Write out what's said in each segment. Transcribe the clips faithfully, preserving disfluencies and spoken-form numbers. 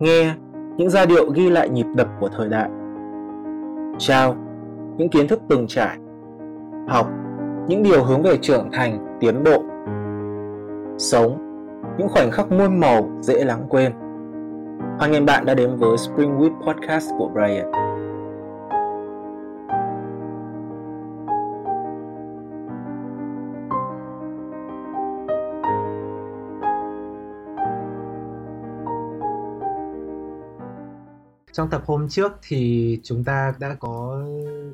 nghe những giai điệu ghi lại nhịp đập của thời đại, trao những kiến thức từng trải, học những điều hướng về trưởng thành, tiến bộ, sống những khoảnh khắc muôn màu dễ lãng quên. Hoan nghênh bạn đã đến với Spring Weed Podcast của Brian. Trong tập hôm trước thì chúng ta đã có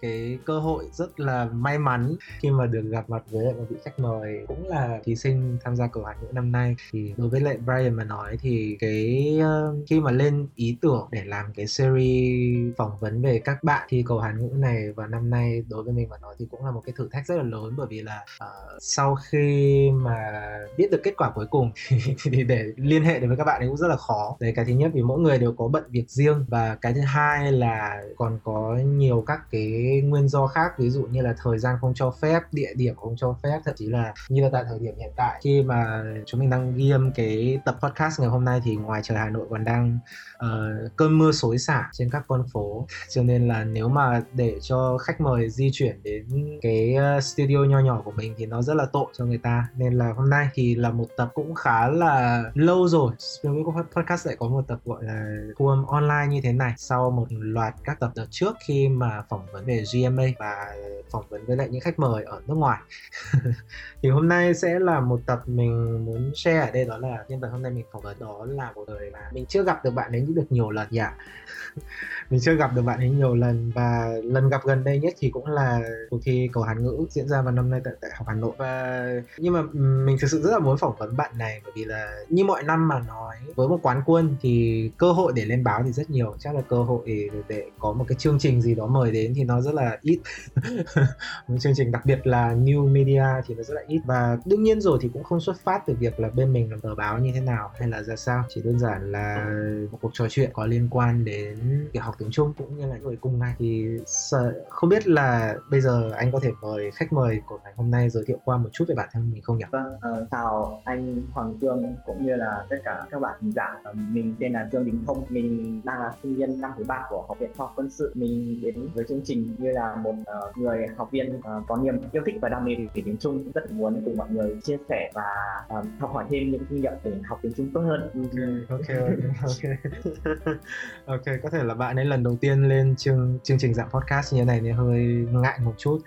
cái cơ hội rất là may mắn khi mà được gặp mặt với một vị khách mời cũng là thí sinh tham gia Cầu Hán Ngữ năm nay. Thì đối với lại Brian mà nói thì cái khi mà lên ý tưởng để làm cái series phỏng vấn về các bạn thì Cầu Hán Ngữ này và năm nay đối với mình mà nói thì cũng là một cái thử thách rất là lớn, bởi vì là uh, sau khi mà biết được kết quả cuối cùng thì, thì để liên hệ đến với các bạn ấy cũng rất là khó. Đấy, cái thứ nhất vì mỗi người đều có bận việc riêng, và cái thứ hai là còn có nhiều các cái nguyên do khác, ví dụ như là thời gian không cho phép, địa điểm không cho phép, thậm chí là như là tại thời điểm hiện tại khi mà chúng mình đang ghi âm cái tập podcast ngày hôm nay thì ngoài trời Hà Nội còn đang uh, cơn mưa xối xả trên các con phố, cho nên là nếu mà để cho khách mời di chuyển đến cái studio nho nhỏ của mình thì nó rất là tội cho người ta. Nên là hôm nay thì là một tập cũng khá là lâu rồi Spring Weed Podcast lại có một tập gọi là thu âm online như thế này, sau một loạt các tập đợt trước khi mà phỏng vấn về giê em a và phỏng vấn với lại những khách mời ở nước ngoài. Thì hôm nay sẽ là một tập mình muốn share ở đây, đó là nhân vật hôm nay mình phỏng vấn đó là một người mà mình chưa gặp được bạn ấy được nhiều lần dạ. Mình chưa gặp được bạn ấy nhiều lần, và lần gặp gần đây nhất thì cũng là cuộc thi Cầu Hán Ngữ diễn ra vào năm nay tại Đại học Hà Nội. Và nhưng mà mình thực sự rất là muốn phỏng vấn bạn này, bởi vì là như mọi năm mà nói với một quán quân thì cơ hội để lên báo thì rất nhiều, chắc là cơ hội để, để có một cái chương trình gì đó mời đến thì nó rất là ít. Một chương trình đặc biệt là new media thì nó rất là ít, và đương nhiên rồi thì cũng không xuất phát từ việc là bên mình làm tờ báo như thế nào hay là ra sao, chỉ đơn giản là một cuộc trò chuyện có liên quan đến việc học tiếng Trung cũng như là người cùng ngành. Thì không biết là bây giờ anh có thể mời khách mời của ngày hôm nay giới thiệu qua một chút về bản thân mình không nhỉ? Vâng, uh, chào anh Hoàng Tương cũng như là tất cả các bạn khán giả. Mình tên là Dương Đình Thông, mình đang là sinh viên năm thứ ba của Học viện Khoa học Quân sự. Mình đến với chương trình như là một uh, người học viên uh, có niềm yêu thích và đam mê về tiếng Trung, rất muốn cùng mọi người chia sẻ và uh, học hỏi thêm những kinh nghiệm để học tiếng Trung tốt hơn. Ok, ok, ok. Ok, có thể là bạn ấy lần đầu tiên lên chương, chương trình dạng podcast như thế này nên hơi ngại một chút.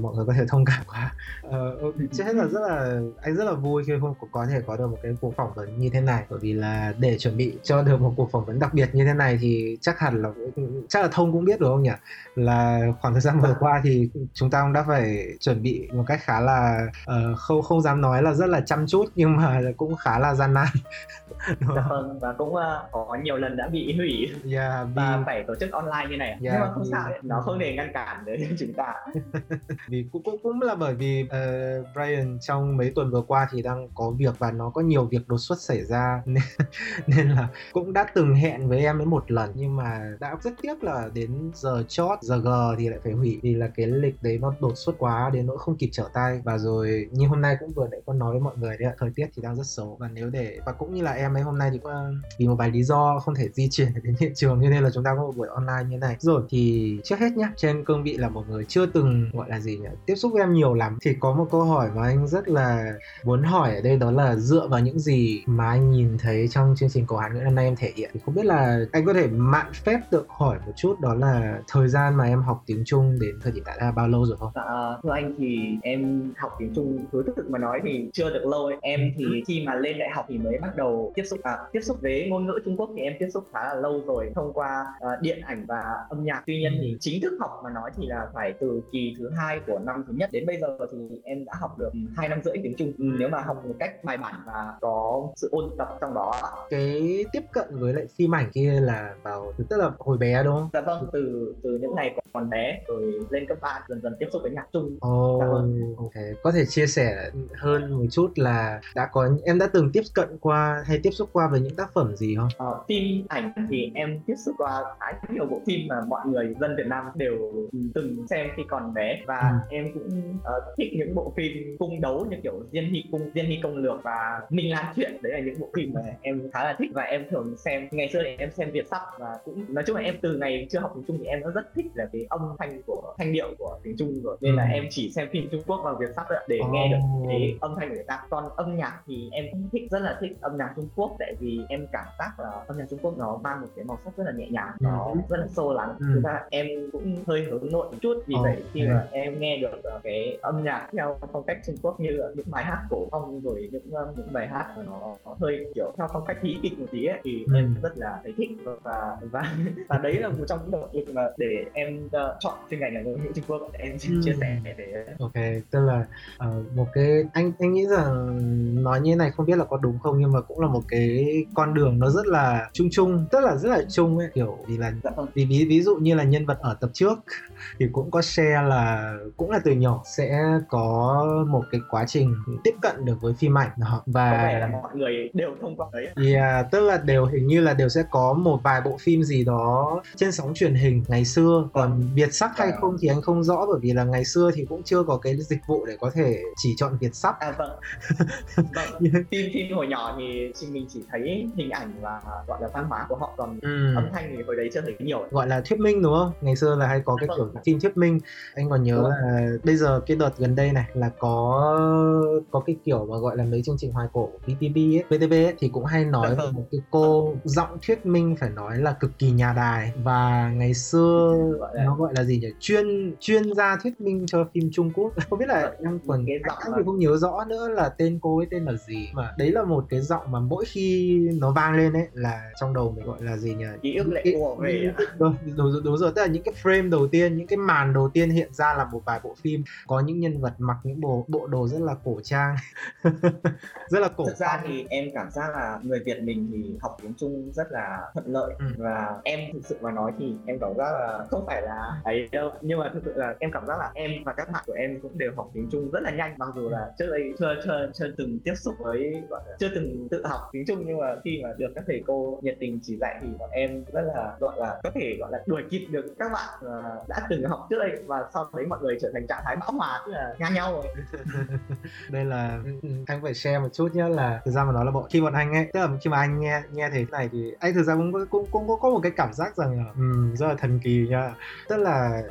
Mọi người có thể thông cảm quá. Uh, Trước hết là rất là anh rất là vui khi hôm có thể có được một cái cuộc phỏng vấn như thế này, bởi vì là để chuẩn bị cho được một cuộc phỏng vấn đặc biệt như thế này thì chắc hẳn là chắc là Thông cũng biết đúng không nhỉ? Là khoảng thời gian vừa qua thì chúng ta cũng đã phải chuẩn bị một cách khá là uh, không không dám nói là rất là chăm chút nhưng mà cũng khá là gian nan. Vâng, và cũng uh, có nhiều lần đã bị hủy yeah, và vì... phải tổ chức online như này. Yeah, nhưng mà không vì... sao, nó không thể ngăn cản được chúng ta. Vì cũng, cũng, cũng là bởi vì uh, Brian trong mấy tuần vừa qua thì đang có việc và nó có nhiều việc đột xuất xảy ra nên, nên là cũng đã từng hẹn với em ấy một lần nhưng mà đã rất tiếc là đến giờ chót, giờ gờ thì lại phải hủy, vì là cái lịch đấy nó đột xuất quá đến nỗi không kịp trở tay. Và rồi như hôm nay cũng vừa nãy con nói với mọi người đấy, thời tiết thì đang rất xấu và nếu để và cũng như là em ấy hôm nay thì cũng vì một vài lý do không thể di chuyển đến hiện trường cho nên là chúng ta có một buổi online như thế này. Rồi thì trước hết nhá, trên cương vị là một người chưa từng gọi là gì nhỉ, tiếp xúc với em nhiều lắm thì có một câu hỏi mà anh rất là muốn hỏi ở đây, đó là dựa vào những gì mà anh nhìn thấy trong chương trình Cầu Hán Ngữ năm nay em thể hiện thì không biết là anh có thể mạn phép được hỏi một chút đó là thời gian mà em học tiếng Trung đến thời điểm tại là bao lâu rồi không? Dạ, thưa anh thì em học tiếng Trung thú thực mà nói thì chưa được lâu ấy. Em thì khi mà lên đại học thì mới bắt đầu tiếp xúc à, tiếp xúc với ngôn ngữ Trung Quốc thì em tiếp xúc khá là lâu rồi thông qua à, điện ảnh và âm nhạc. Tuy nhiên thì chính thức học mà nói thì là phải từ kỳ thứ hai của năm thứ nhất đến bây giờ thì em đã học được hai năm rưỡi tiếng Trung nếu mà học một cách bài bản và có sự ôn tập trong đó. Cái tiếp cận với lại phim ảnh kia là vào tức là hồi bé đúng không? Dạ vâng, từ từ những ngày còn bé rồi lên cấp ba dần dần tiếp xúc với nhạc Trung. Ồ, oh, ok. Có thể chia sẻ hơn một chút là đã có em đã từng tiếp cận qua hay tiếp xúc qua với những tác phẩm gì không? Ờ, phim ảnh thì em tiếp xúc qua khá nhiều bộ phim mà mọi người dân Việt Nam đều từng xem khi còn bé. và ừ. em cũng uh, thích những bộ phim cung đấu như kiểu Diên Hi Cung, Diên Hi Công Lược và Minh Lan Truyện. Đấy là những bộ phim mà em khá là thích và em thường xem. Ngày xưa thì em xem Việt Sắp và cũng nói chung là em từ ngày chưa học tiếng Trung thì em đã rất thích là cái âm thanh của thanh điệu của tiếng Trung rồi, nên là em chỉ xem phim Trung Quốc và Việt Sắp để oh. nghe được cái âm thanh của người ta. Còn âm nhạc thì em thích, rất là thích âm nhạc Trung Quốc, tại vì em cảm giác là âm nhạc Trung Quốc nó mang một cái màu sắc rất là nhẹ nhàng, nó rất là sâu lắng. ừ. Thực ra em cũng hơi hướng nội một chút, vì oh, vậy khi okay. mà em nghe được cái âm nhạc theo phong cách Trung Quốc như những bài hát cổ phong rồi những những bài hát nó hơi kiểu theo phong cách hí kịch một tí ấy, thì ừ. em rất là thấy thích và và và đấy là một trong những động lực mà để em uh, chọn chuyên ngành là ngôn ngữ Trung Quốc. Em ừ. chia sẻ để ok, tức là uh, một cái anh anh nghĩ rằng nói như thế này không biết là có đúng không, nhưng mà cũng là một cái con đường nó rất là chung chung, tức là rất là chung ấy, kiểu vì là vì ví ví dụ như là nhân vật ở tập trước thì cũng có share là cũng là từ nhỏ sẽ có một cái quá trình tiếp cận được với phim ảnh đó, và có vẻ là mọi người đều thông qua đấy. Yeah, tức là đều hình như là đều sẽ có một vài bộ phim gì đó trên sóng truyền hình ngày xưa. Còn Việt Sắc hay không thì anh không rõ, bởi vì là ngày xưa thì cũng chưa có cái dịch vụ để có thể chỉ chọn Việt Sắc. À vâng. Vâng. Phim phim hồi nhỏ thì mình chỉ thấy hình ảnh và gọi là văn hóa của họ, còn ừ. âm thanh thì hồi đấy chưa thấy nhiều. Gọi là thuyết minh đúng không? Ngày xưa là hay có cái vâng. kiểu phim thuyết minh. Anh còn nhớ vâng. là bây giờ cái đợt gần đây này là có có cái kiểu mà gọi là mấy chương trình hoài cổ vê tê vê ấy, vê tê vê ấy, thì cũng hay nói vâng. về một cái cô giọng thuyết minh phải nói là cực kỳ nhà đài, và ngày xưa gọi là... nó gọi là gì nhỉ? Chuyên chuyên gia thuyết minh cho phim Trung Quốc. Không biết là vâng. em còn cái giọng mà... thì không nhớ rõ nữa là tên cô ấy tên là gì, mà đấy là một cái giọng mà mỗi khi nó vang lên ấy là trong đầu mình gọi là gì nhỉ? Ký ức lại ùa về. Đúng, đúng, đúng rồi, tức là những cái frame đầu tiên, những cái màn đầu tiên hiện ra là một vài bộ phim có những nhân vật mặc những bộ bộ đồ rất là cổ trang, rất là cổ. Thực ra thì em cảm giác là người Việt mình thì học tiếng Trung rất là thuận lợi, ừ. và em thực sự mà nói thì em cảm giác là không phải là ấy đâu, nhưng mà thực sự là em cảm giác là em và các bạn của em cũng đều học tiếng Trung rất là nhanh, mặc dù là trước đây chưa chưa chưa từng tiếp xúc với, chưa từng tự học tiếng Trung, nhưng mà khi mà được các thầy cô nhiệt tình chỉ dạy thì bọn em rất là gọi là có thể gọi là đuổi kịp được các bạn đã từng học trước đây, và sau đấy mọi người trở thành trạng thái bão hòa, tức là ngang nhau rồi. Đây là anh phải share một chút nhé, là thực ra mà nói là bọn khi bọn anh ấy, tức là khi mà anh nghe nghe thấy cái này thì anh thực ra cũng cũng cũng, cũng, cũng có một cái cảm giác rằng là um, rất là thần kỳ nha, tức là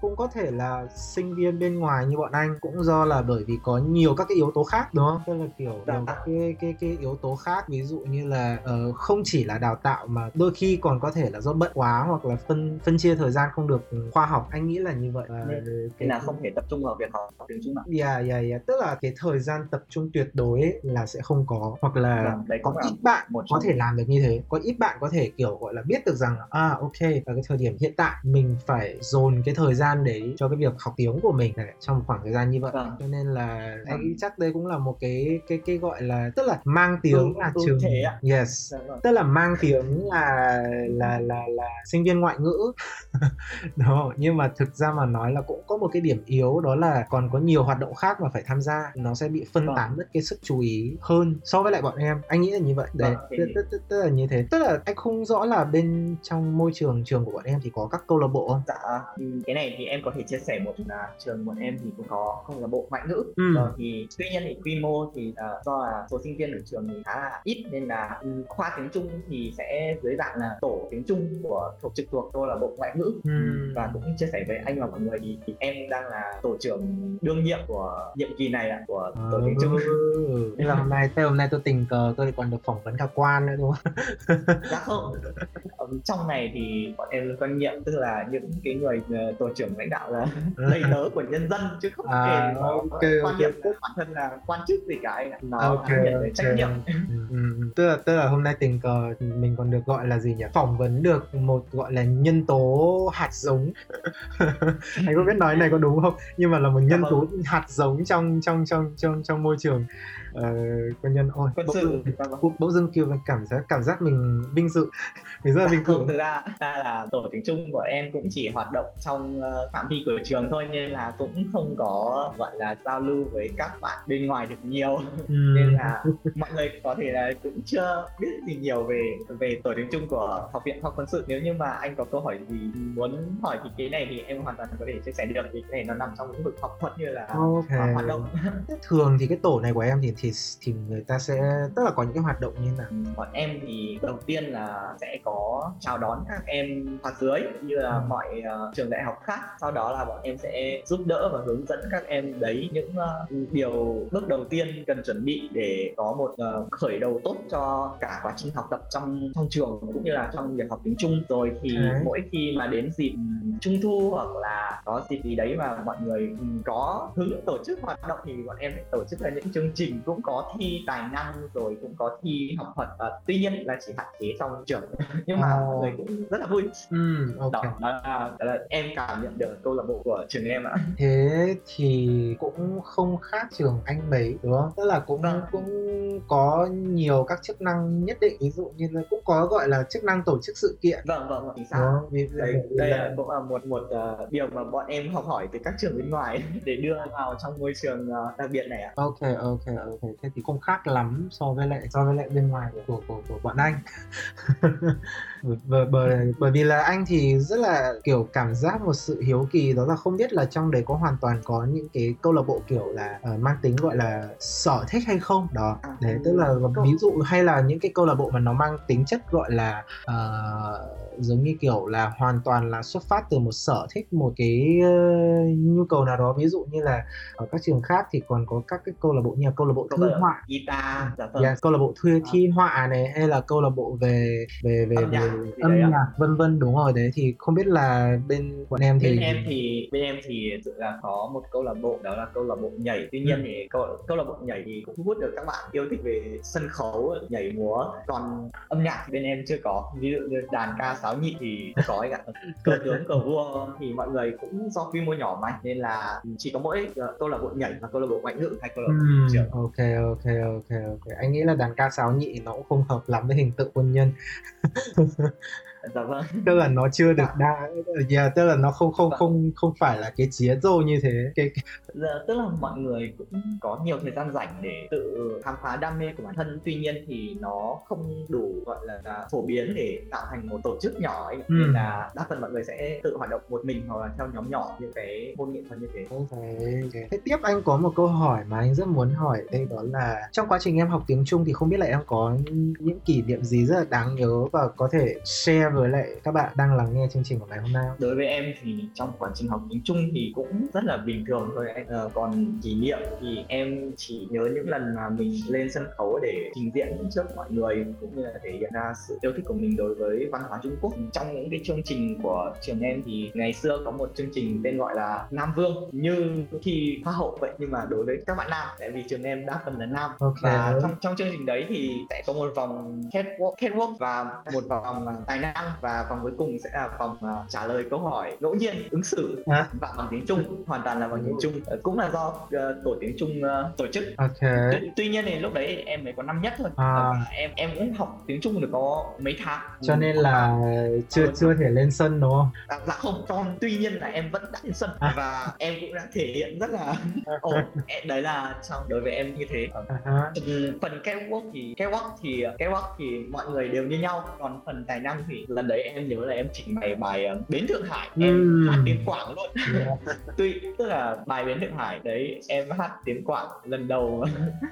cũng có thể là sinh viên bên ngoài như bọn anh cũng do là bởi vì có nhiều các cái yếu tố khác đúng không, tức là kiểu Đã. nhiều các cái cái cái yếu tố khác, ví dụ như là uh, không chỉ là đào tạo mà đôi khi còn có thể là do bận quá hoặc là phân phân chia thời gian không được khoa học. Anh nghĩ là như vậy, và nên cái... là không thể tập trung vào việc học tiếng Trung ạ. Yeah, yeah, yeah. Tức là cái thời gian tập trung tuyệt đối ấy là sẽ không có, hoặc là à, có ít bạn một có thể làm được như thế, có ít bạn có thể kiểu gọi là biết được rằng à ok, ở cái thời điểm hiện tại mình phải dồn cái thời gian đấy cho cái việc học tiếng của mình này, trong khoảng thời gian như vậy. À. Cho nên là anh nghĩ chắc đây cũng là một cái cái cái gọi là tức là mang tiếng ừ, là ừ, trường à? Yes, tức là mang tiếng là là là là sinh viên ngoại ngữ. Đó, nhưng mà thực ra mà nói là cũng có một cái điểm yếu, đó là còn có nhiều hoạt động khác mà phải tham gia, nó sẽ bị phân tán rất cái sức chú ý hơn so với lại bọn em. Anh nghĩ là như vậy đấy, tức là như thế. Tức là anh không rõ là bên trong môi trường trường của bọn em thì có các câu lạc bộ không? Dạ, cái này thì em có thể chia sẻ một là trường bọn em thì cũng có câu lạc bộ ngoại ngữ, rồi thì tuy nhiên thì quy mô thì do là số sinh viên ở trường thì khá là ít, nên là khoa tiếng Trung thì sẽ dưới dạng là tổ tiếng Trung của thuộc trực thuộc câu lạc bộ ngoại ngữ. Và cũng chia sẻ với anh và mọi người thì em đang là tổ trưởng đương nhiệm của nhiệm kỳ này ạ, của tổ tiếng Trung. Ừ, nên là hôm nay tôi hôm nay tôi tình cờ tôi còn được phỏng vấn cả quan nữa đúng không? Dạ không. Trong này thì bọn em quan niệm tức là những cái người tổ trưởng lãnh đạo là đầy tớ của nhân dân, chứ không à, kể okay, okay, quan niệm okay. bản thân là quan chức gì cả anh ạ. Nó okay, nhận okay. trách nhiệm. Ừ, tức là tức là hôm nay tình cờ mình còn được gọi là gì nhỉ? Phỏng vấn được một gọi là nhân tố hạt giống. Anh có biết nói này có đúng không? Nhưng mà là một nhân tố hạt giống trong trong trong trong trong môi trường uh, quân nhân. Ôi, bỗng dưng bỗng dưng kêu cảm giác cảm giác mình vinh dự. Thì ra mình cũng thực ra, ra là tổ tiếng Trung của em cũng chỉ hoạt động trong phạm vi của trường thôi, nên là cũng không có gọi là giao lưu với các bạn bên ngoài được nhiều. ừ. Nên là mọi người có thể là cũng chưa biết gì nhiều về về tổ tiếng Trung của Học viện Khoa Quân sự. Nếu như mà anh có câu hỏi gì muốn hỏi thì cái này thì em hoàn toàn có thể chia sẻ được, vì cái này nó nằm trong lĩnh vực học thuật như là okay. hoạt động. Thường thì cái tổ này của em thì, thì thì người ta sẽ tức là có những cái hoạt động như thế nào? Bọn em thì đầu tiên là sẽ có chào đón các em khóa dưới như là mọi uh, trường đại học khác. Sau đó là bọn em sẽ giúp đỡ và hướng dẫn các em đấy những uh, điều bước đầu tiên cần chuẩn bị để có một uh, khởi đầu tốt cho cả quá trình học tập trong trong trường cũng như là trong việc học tiếng Trung. Rồi thì à. mỗi khi mà đến dịp Trung thu hoặc là có dịp gì đấy mà mọi người có hứng tổ chức hoạt động thì bọn em sẽ tổ chức ra những chương trình cũng có thi tài năng rồi cũng có thi học thuật. Uh, tuy nhiên là chỉ hạn chế trong trường nhưng mà oh. mọi người cũng rất là vui. Ừ, okay. đó, đó, là, đó là em cảm nhận được câu lạc bộ của trường em ạ. Thế thì cũng không khác trường anh mấy đúng không? Tức là cũng ừ. cũng có nhiều các chức năng nhất định, ví dụ như là cũng có gọi là chức năng tổ chức sự kiện. Vâng vâng, chính xác. Đó, vì đấy, đây là cũng là một một uh, điều mà bọn em học hỏi từ các trường bên ngoài để đưa vào trong môi trường uh, đặc biệt này ạ. Ok ok ok, thế thì không khác lắm so với lại so với lại bên ngoài của của của bọn anh. bởi, bởi, bởi vì là anh thì rất là kiểu cảm giác một sự hiếu kỳ, đó là không biết là trong đấy có hoàn toàn có những cái câu lạc bộ kiểu là uh, mang tính gọi là sở thích hay không đó. Đấy, tức là ví dụ hay là những cái câu lạc bộ mà nó mang tính chất gọi là uh, giống như kiểu là hoàn toàn là xuất phát từ một sở thích, một cái uh, nhu cầu nào đó. Ví dụ như là ở các trường khác thì còn có các cái câu lạc bộ như là câu lạc bộ câu thư bộ họa, guitar, yeah, câu lạc bộ thuê thi họa này, hay là câu lạc bộ về về về âm nhạc, về âm nhạc vân vân. Đúng rồi đấy, thì không biết là bên bọn em thì bên em thì bên em thì thực là có một câu lạc bộ, đó là câu lạc bộ nhảy. Tuy nhiên ừ. thì câu, câu lạc bộ nhảy thì cũng thu hút được các bạn yêu thích về sân khấu, nhảy múa. Còn âm nhạc bên em chưa có, ví dụ như đàn ca sáo nhị thì có ấy cả. Cờ tướng cờ vua thì mọi người cũng do quy mô nhỏ mà, nên là chỉ có mỗi câu lạc bộ nhảy và câu lạc bộ ngoại ngữ, hay câu lạc bộ ừ, trường. Ok ok ok ok, anh nghĩ là đàn ca sáo nhị nó cũng không hợp lắm với hình tượng quân nhân. Dạ vâng. Tức là nó chưa được đa, yeah, tức là nó không không không không phải là cái chế độ như thế. Cái... Dạ, tức là mọi người cũng có nhiều thời gian rảnh để tự khám phá đam mê của bản thân. Tuy nhiên thì nó không đủ gọi là phổ biến để tạo thành một tổ chức nhỏ ấy. Ừ. Nên là đa phần mọi người sẽ tự hoạt động một mình hoặc là theo nhóm nhỏ những cái môn nghệ thuật như thế. Okay. Thế tiếp anh có một câu hỏi mà anh rất muốn hỏi đây, đó là trong quá trình em học tiếng Trung thì không biết là em có những kỷ niệm gì rất là đáng nhớ và có thể share với lại các bạn đang lắng nghe chương trình của ngày hôm nay. Đối với em thì trong quá trình học tiếng Trung thì cũng rất là bình thường thôi. À, còn kỷ niệm thì em chỉ nhớ những lần mà mình lên sân khấu để trình diễn trước mọi người, cũng như là thể hiện ra sự yêu thích của mình đối với văn hóa Trung Quốc. Trong những cái chương trình của trường em thì ngày xưa có một chương trình tên gọi là Nam Vương, như thi Hoa hậu vậy nhưng mà đối với các bạn nam, tại vì trường em đa phần là nam. Okay. Và trong, trong chương trình đấy thì sẽ có một vòng catwalk, catwalk và một vòng tài năng, và vòng cuối cùng sẽ là vòng uh, trả lời câu hỏi ngẫu nhiên, ứng xử à? và bằng tiếng Trung, hoàn toàn là bằng tiếng Trung, uh, cũng là do uh, tổ tiếng Trung uh, tổ chức. Okay. Tuy, tuy nhiên thì lúc đấy em mới có năm nhất thôi, à. uh, em em cũng học tiếng Trung được có mấy tháng, cho nên là chưa chưa thể lên sân đúng không? À, dạ không, còn tuy nhiên là em vẫn đã lên sân à. và em cũng đã thể hiện rất là ổn. Oh, đấy là sao đối với em như thế. À. Phần catwalk thì catwalk thì catwalk thì mọi người đều như nhau, còn phần tài năng thì lần đấy em nhớ là em trình bày bài Bến Thượng Hải, em hát tiếng Quảng luôn. Yeah. Tuy tức là bài Bến Thượng Hải đấy em hát tiếng Quảng lần đầu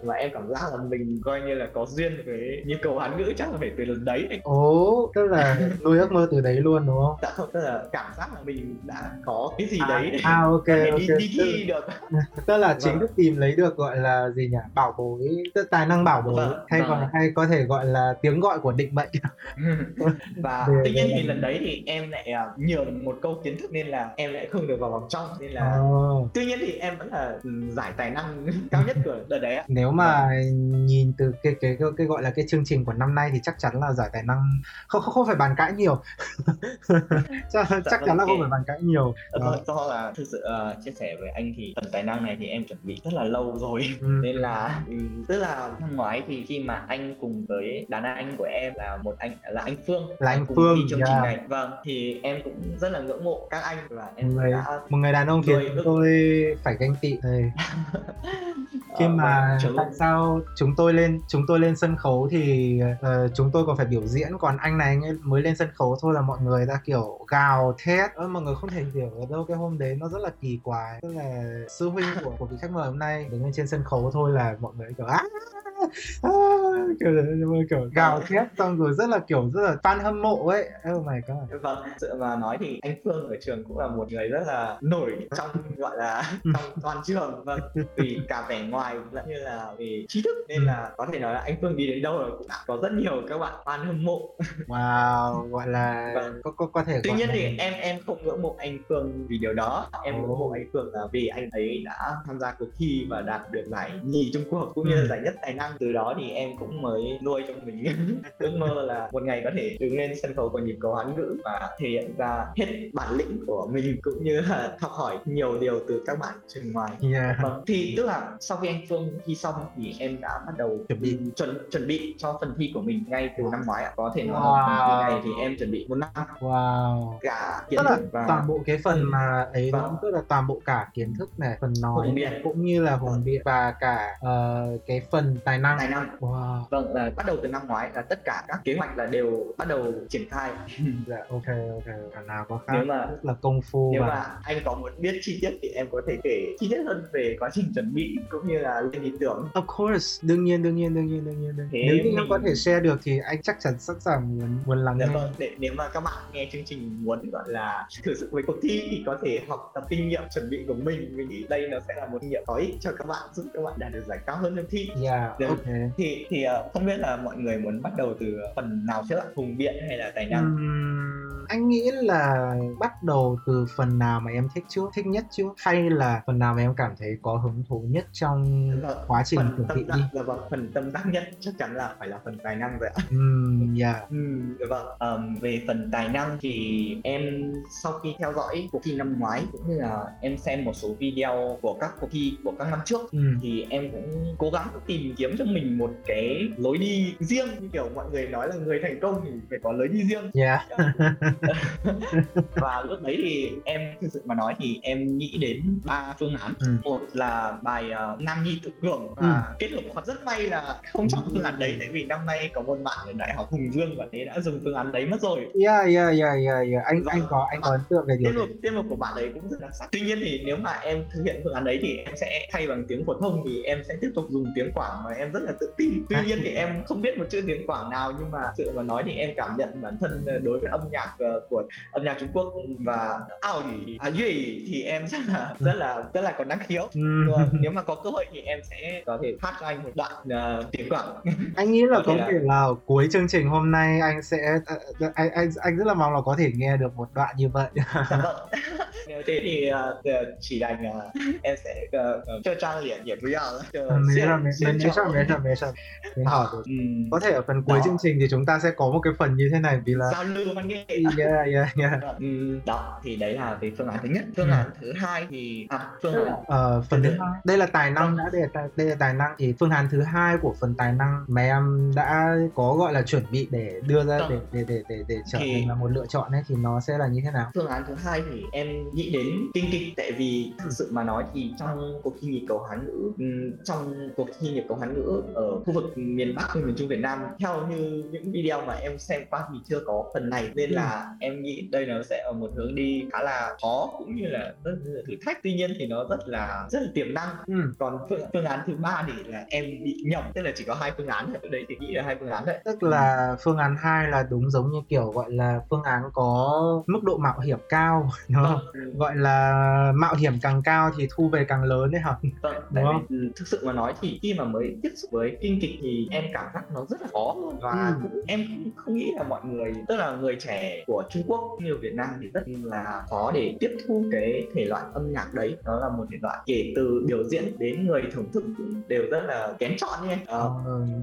và em cảm giác là mình coi như là có duyên với như cầu Hán ngữ, chắc là phải từ lần đấy. Ồ, oh, tức là nuôi ước mơ từ đấy luôn đúng không? Dạ không, tức là cảm giác là mình đã có cái gì à, đấy để à, okay, okay. đi, đi thi được. Tức là chính thức tìm lấy được gọi là gì nhỉ? Bảo bối, tức tài năng bảo bối, vâng, hay vâng. còn hay có thể gọi là tiếng gọi của định mệnh. Và tuy nhiên thì lần đấy thì em lại nhờ một câu kiến thức nên là em lại không được vào vòng trong, nên là oh. tuy nhiên thì em vẫn là giải tài năng cao nhất của đợt đấy ạ. Nếu mà nhìn từ cái, cái cái cái gọi là cái chương trình của năm nay thì chắc chắn là giải tài năng không không, không phải bàn cãi nhiều. chắc, dạ, chắc chắn là không phải bàn cãi nhiều. Ờ, do là thực sự uh, chia sẻ với anh thì phần tài năng này thì em chuẩn bị rất là lâu rồi. ừ. Nên là tức là năm ngoái thì khi mà anh cùng với đàn anh của em là một anh là anh Phương, là anh cùng Phương, đi chương yeah. trình này. Vâng, thì em cũng rất là ngưỡng mộ các anh và em người, đã... Một người đàn ông khiến chúng tôi phải ganh tị. Khi mà ừ, tại sao chúng tôi lên chúng tôi lên sân khấu thì uh, chúng tôi còn phải biểu diễn, còn anh này anh ấy mới lên sân khấu thôi là mọi người đã kiểu gào thét. Ơ, mọi người không thể hiểu ở đâu cái hôm đấy nó rất là kỳ quái. Tức là sư huynh của, của vị khách mời hôm nay đứng lên trên sân khấu thôi là mọi người kiểu á à, kiểu, kiểu gào thét, xong rồi rất là kiểu rất là fan hâm mộ ấy. Oh my god. Vâng, sự mà nói thì anh Phương ở trường cũng là một người rất là nổi trong gọi là trong toàn trường, vâng, vì cả vẻ ngoài cũng như là về trí thức, nên là có thể nói là anh Phương đi đến đâu rồi cũng có rất nhiều các bạn fan hâm mộ. Wow, gọi là vâng. có, có, có thể Tuy nhiên là... thì em em không ngưỡng mộ anh Phương vì điều đó. Em ngưỡng mộ anh Phương là vì anh ấy đã tham gia cuộc thi và đạt được giải nhì Trung Quốc cũng như là giải nhất tài năng. Từ đó thì em cũng mới nuôi trong mình ước mơ là một ngày có thể đứng lên sân khấu của nhịp cầu Hán ngữ và thể hiện ra hết bản lĩnh của mình, cũng như là học hỏi nhiều điều từ các bạn trường ngoài. Yeah. Vâng, thì tức là sau khi anh Phương thi xong thì em đã bắt đầu chuẩn bị chuẩn, chuẩn bị cho phần thi của mình ngay từ năm ngoái ạ. Có thể nói wow. là ngày thì em chuẩn bị một năm. Wow. Cả kiến thức và toàn bộ cái phần mà ấy vâng. nó tức là toàn bộ cả kiến thức này, phần nói cũng như là hồn biện và cả uh, cái phần tài năng. Tài năng. Wow. Vâng, là bắt đầu từ năm ngoái là tất cả các kế hoạch là đều bắt đầu triển khai. Dạ, ok, ok. Cả nào có khác. Nếu mà rất là công phu. Nếu mà... mà anh có muốn biết chi tiết thì em có thể kể chi tiết hơn về quá trình chuẩn bị cũng như là lên ý tưởng. Of course, đương nhiên, đương nhiên, đương nhiên, đương nhiên. Thế nếu như mình... em có thể share được thì anh chắc chắn sẵn sàng muốn muốn lắng nghe. Vâng, để nếu mà các bạn nghe chương trình muốn gọi là thử sự với cuộc thi thì có thể học tập kinh nghiệm chuẩn bị của mình. Mình nghĩ đây nó sẽ là một kinh nghiệm có ích cho các bạn, giúp các bạn đạt được giải cao hơn trong thi. Yeah, được. Okay. Thì thì không biết là mọi người muốn bắt đầu từ phần nào trước ạ, hùng biện hay là tài năng? Uhm... Anh nghĩ là bắt đầu từ phần nào mà em thích trước, thích nhất trước, hay là phần nào mà em cảm thấy có hứng thú nhất trong là, quá trình chuẩn bị đi. Dạ vâng, phần tâm đắc nhất chắc chắn là phải là phần tài năng rồi ạ. Ừm, dạ. Ừm, dạ vâng. Um, về phần tài năng thì em sau khi theo dõi cuộc thi năm ngoái cũng như là em xem một số video của các cuộc thi của các năm trước uhm. thì em cũng cố gắng tìm kiếm cho mình một cái lối đi riêng, như kiểu mọi người nói là người thành công thì phải có lối đi riêng. Dạ. Yeah. Và lúc đấy thì em thực sự mà nói thì em nghĩ đến ba phương án. ừ. Một là bài uh, Nam Nhi tự cường và ừ. kết hợp hoặc rất may là không chọn phương án đấy, tại vì năm nay có một bạn ở Đại học Hồng Dương và thế đã dùng phương án đấy mất rồi. Yeah yeah yeah yeah, yeah. Anh, anh có anh có ấn tượng về điều đấy. Tiết mục của bạn ấy cũng rất là sắc. Tuy nhiên thì nếu mà em thực hiện phương án đấy thì em sẽ thay bằng tiếng phổ thông thì em sẽ tiếp tục dùng tiếng Quảng mà em rất là tự tin. Tuy nhiên thì em không biết một chữ tiếng Quảng nào, nhưng mà sự mà nói thì em cảm nhận bản thân đối với âm nhạc của âm nhạc Trung Quốc và ao thì à duy thì em rất là rất là rất là có năng khiếu. Nếu mà có cơ hội thì em sẽ có thể phát cho anh một đoạn uh, tiếng Quảng. Anh nghĩ là có, có thể là... là cuối chương trình hôm nay anh sẽ uh, anh anh anh rất là mong là có thể nghe được một đoạn như vậy. Nếu thế thì uh, chỉ đành uh, em sẽ uh, cho trang liền để vui không? Mình mình sao mình sao mình sao mình hỏi được. Có thể ở phần cuối đó. Chương trình thì chúng ta sẽ có một cái phần như thế này vì là giao lưu văn nghệ. Yeah, yeah, yeah. Ừ, đó thì đấy là về phương án thứ nhất. Phương án thứ hai thì à, phương án ờ, phần thứ hai đây là tài năng đã đây là, tài, đây là tài năng thì phương án thứ hai của phần tài năng mà em đã có gọi là chuẩn bị để đưa ra để để để để, để trở thành là một lựa chọn ấy thì nó sẽ là như thế nào? Phương án thứ hai thì em nghĩ đến kinh kịch, tại vì thực sự mà nói thì trong cuộc thi nhịp cầu Hán ngữ trong cuộc thi nhịp cầu Hán ngữ ở khu vực miền Bắc miền Trung Việt Nam, theo như những video mà em xem qua thì chưa có phần này, nên là em nghĩ đây nó sẽ ở một hướng đi khá là khó cũng như là rất là thử thách. Tuy nhiên thì nó rất là rất là tiềm năng. ừ. Còn phương, phương án thứ ba thì là em bị nhầm, tức là chỉ có hai phương án thôi đấy, thì nghĩ là hai phương án đấy. Tức là phương án hai là đúng giống như kiểu gọi là phương án có mức độ mạo hiểm cao, đúng không? Ừ. Gọi là mạo hiểm càng cao thì thu về càng lớn đấy hả? Vâng, đúng không? Vì, thực sự mà nói thì khi mà mới tiếp xúc với kinh kịch thì em cảm giác nó rất là khó luôn và ừ. em không, không nghĩ là mọi người, tức là người trẻ của Trung Quốc như Việt Nam thì rất là khó để tiếp thu cái thể loại âm nhạc đấy. Nó là một thể loại kể từ biểu diễn đến người thưởng thức đều rất là kén chọn nhé. Ờ,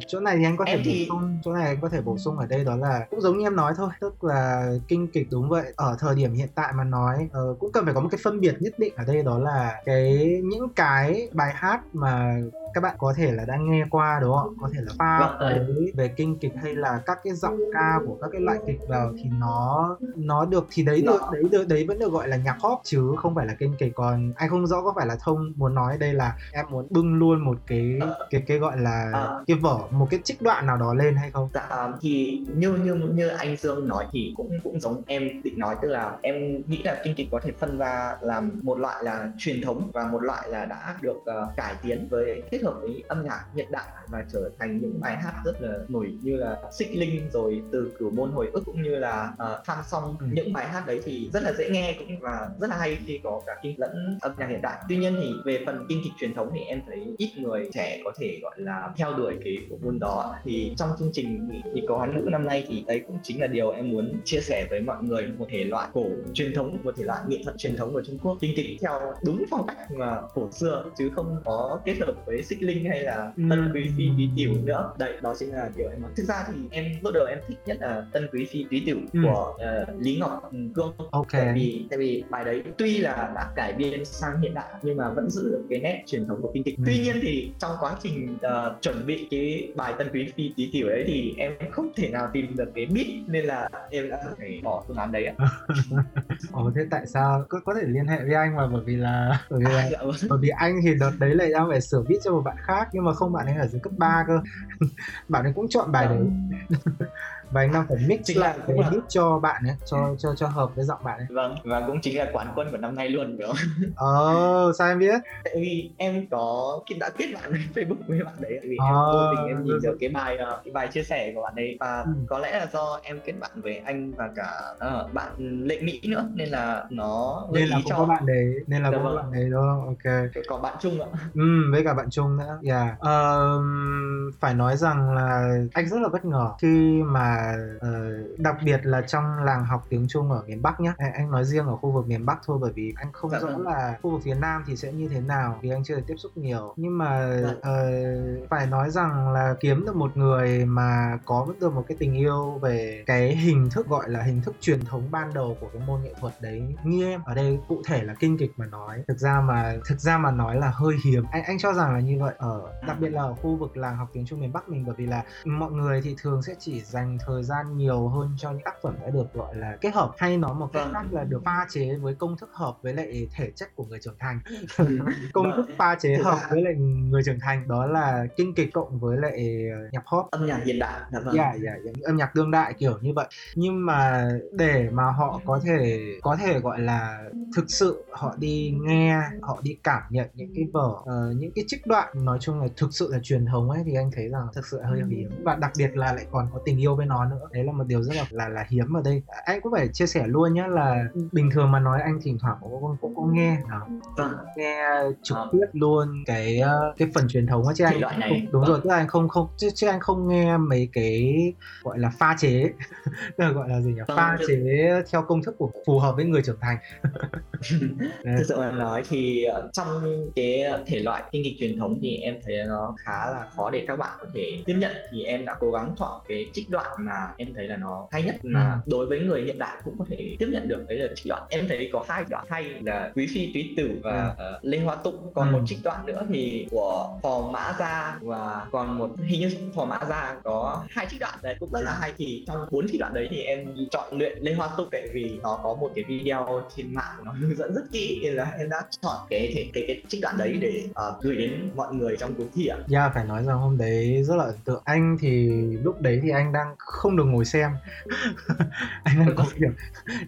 chỗ này thì anh có thể bổ thì... sung chỗ này anh có thể bổ sung ở đây, đó là cũng giống như em nói thôi, tức là kinh kịch đúng vậy ở thời điểm hiện tại mà nói uh, cũng cần phải có một cái phân biệt nhất định ở đây, đó là cái những cái bài hát mà các bạn có thể là đã nghe qua đúng không? Có thể là pha với về kinh kịch hay là các cái giọng ca của các cái loại kịch vào thì nó nó được thì đấy được đấy được đấy vẫn được gọi là nhạc pop chứ không phải là kinh kịch. Còn anh không rõ có phải là Thông muốn nói đây là em muốn bưng luôn một cái cái cái gọi là cái vở một cái trích đoạn nào đó lên hay không? Dạ, thì như như như anh Dương nói thì cũng cũng giống em định nói, tức là em nghĩ là kinh kịch có thể phân ra làm một loại là truyền thống và một loại là đã được uh, cải tiến với kết hợp với âm nhạc hiện đại và trở thành những bài hát rất là nổi như là Xích Linh rồi Từ Cửu Môn Hồi Ức cũng như là uh, Phan Song. Ừ. Những bài hát đấy thì rất là dễ nghe cũng và rất là hay khi có cả kinh lẫn âm nhạc hiện đại. Tuy nhiên thì về phần kinh kịch truyền thống thì em thấy ít người trẻ có thể gọi là theo đuổi cái bộ môn đó. Thì trong chương trình thì có Hán Ngữ năm nay thì đấy cũng chính là điều em muốn chia sẻ với mọi người, một thể loại cổ truyền thống, một thể loại nghệ thuật truyền thống của Trung Quốc. Kinh kịch theo đúng phong cách mà cổ xưa chứ không có kết hợp với Xích Linh hay là Tân Quý Phi Tý Tiểu nữa. Đấy, đó chính là điều em nói. Thực ra thì em lúc đầu em thích nhất là Tân Quý Phi Tý Tiểu của uh, Lý Ngọc Cương. Ok. Tại vì, tại vì bài đấy tuy là đã cải biên sang hiện đại nhưng mà vẫn giữ được cái nét truyền thống của kinh kịch. Ừ. Tuy nhiên thì trong quá trình uh, chuẩn bị cái bài Tân Quý Phi Tý Tiểu đấy thì em không thể nào tìm được cái beat nên là em đã phải bỏ phương án đấy ạ. Ồ, thế tại sao có, có thể liên hệ với anh mà bởi vì là bởi vì, là, à, dạ. bởi vì anh thì đợt đấy lại đang phải sửa beat cho một bạn khác nhưng mà không, bạn ấy ở dưới cấp ba cơ. Bạn ấy cũng chọn bài à. đấy. Và anh đang phải mix chính lại cái beat cho bạn ấy, cho, ừ. cho cho hợp với giọng bạn ấy. Vâng, và cũng chính là quán quân của năm nay luôn phải không? Ờ, sao em biết? Tại vì em có đã kết bạn Facebook với bạn đấy, tại vì em vô tình em nhìn được cái bài cái bài chia sẻ của bạn đấy và ừ. có lẽ là do em kết bạn với anh và cả uh, bạn Lệ Mỹ nữa nên là nó nên là cũng cho... có bạn đấy, nên là có vâng. bạn đấy đó. Ok. Có bạn Trung ạ. Ừ, với cả bạn Trung nữa. Yeah. Uh, phải nói rằng là anh rất là bất ngờ khi mà Uh, đặc biệt là trong làng học tiếng Trung ở miền Bắc nhé. À, anh nói riêng ở khu vực miền Bắc thôi bởi vì anh không dạ rõ vâng. là khu vực phía Nam thì sẽ như thế nào vì anh chưa được tiếp xúc nhiều. Nhưng mà dạ. uh, phải nói rằng là kiếm được một người mà có được một cái tình yêu về cái hình thức gọi là hình thức truyền thống ban đầu của cái môn nghệ thuật đấy. Như em ở đây cụ thể là kinh kịch mà nói, thực ra mà thực ra mà nói là hơi hiếm. Anh anh cho rằng là như vậy. Ở đặc biệt là ở khu vực làng học tiếng Trung miền Bắc mình bởi vì là mọi người thì thường sẽ chỉ dành thời gian nhiều hơn cho những tác phẩm đã được gọi là kết hợp, hay nói một cách khác là được pha chế với công thức hợp với lại thể chất của người trưởng thành. Công thức pha chế hợp với lại người trưởng thành đó là kinh kịch cộng với lại nhạc pop, âm nhạc hiện đại, yeah, yeah, âm nhạc đương đại kiểu như vậy. Nhưng mà để mà họ có thể có thể gọi là thực sự họ đi nghe, họ đi cảm nhận những cái vở uh, những cái trích đoạn nói chung là thực sự là truyền thống ấy thì anh thấy rằng thực sự hơi hiếm, và đặc biệt là lại còn có tình yêu bên nó nữa. Đấy là một điều rất là, là, là hiếm ở đây. Anh cũng phải chia sẻ luôn nhé là bình thường mà nói anh thỉnh thoảng cũng có, có nghe đó. Vâng. Nghe trực à. tiếp luôn cái cái phần truyền thống á chứ anh không, đúng vâng. rồi, tức là anh không không chứ, chứ anh không nghe mấy cái gọi là pha chế gọi là gì nhỉ? Vâng. Pha chế theo công thức của phù hợp với người trưởng thành. Thực sự mà nói thì trong cái thể loại kinh kịch truyền thống thì em thấy nó khá là khó để các bạn có thể tiếp nhận, thì em đã cố gắng chọn cái trích đoạn mà em thấy là nó hay nhất mà ừ. đối với người hiện đại cũng có thể tiếp nhận được. Đấy là trích đoạn em thấy có hai đoạn hay là Quý Phi Túy Tử và ừ. uh, Lê Hoa Tục, còn ừ. một trích đoạn nữa thì của Phò Mã Gia, và còn một hình như Phò Mã Gia có hai trích đoạn đấy cũng rất là hay. Thì trong bốn trích đoạn đấy thì em chọn luyện Lê Hoa Tục tại vì nó có một cái video trên mạng nó hướng dẫn rất kỹ nên là em đã chọn cái cái cái, cái trích đoạn đấy để uh, gửi đến mọi người trong cuộc thi ạ. Dạ, yeah, phải nói rằng hôm đấy rất là ấn tượng. Anh thì lúc đấy thì anh đang không được ngồi xem. Anh đang có việc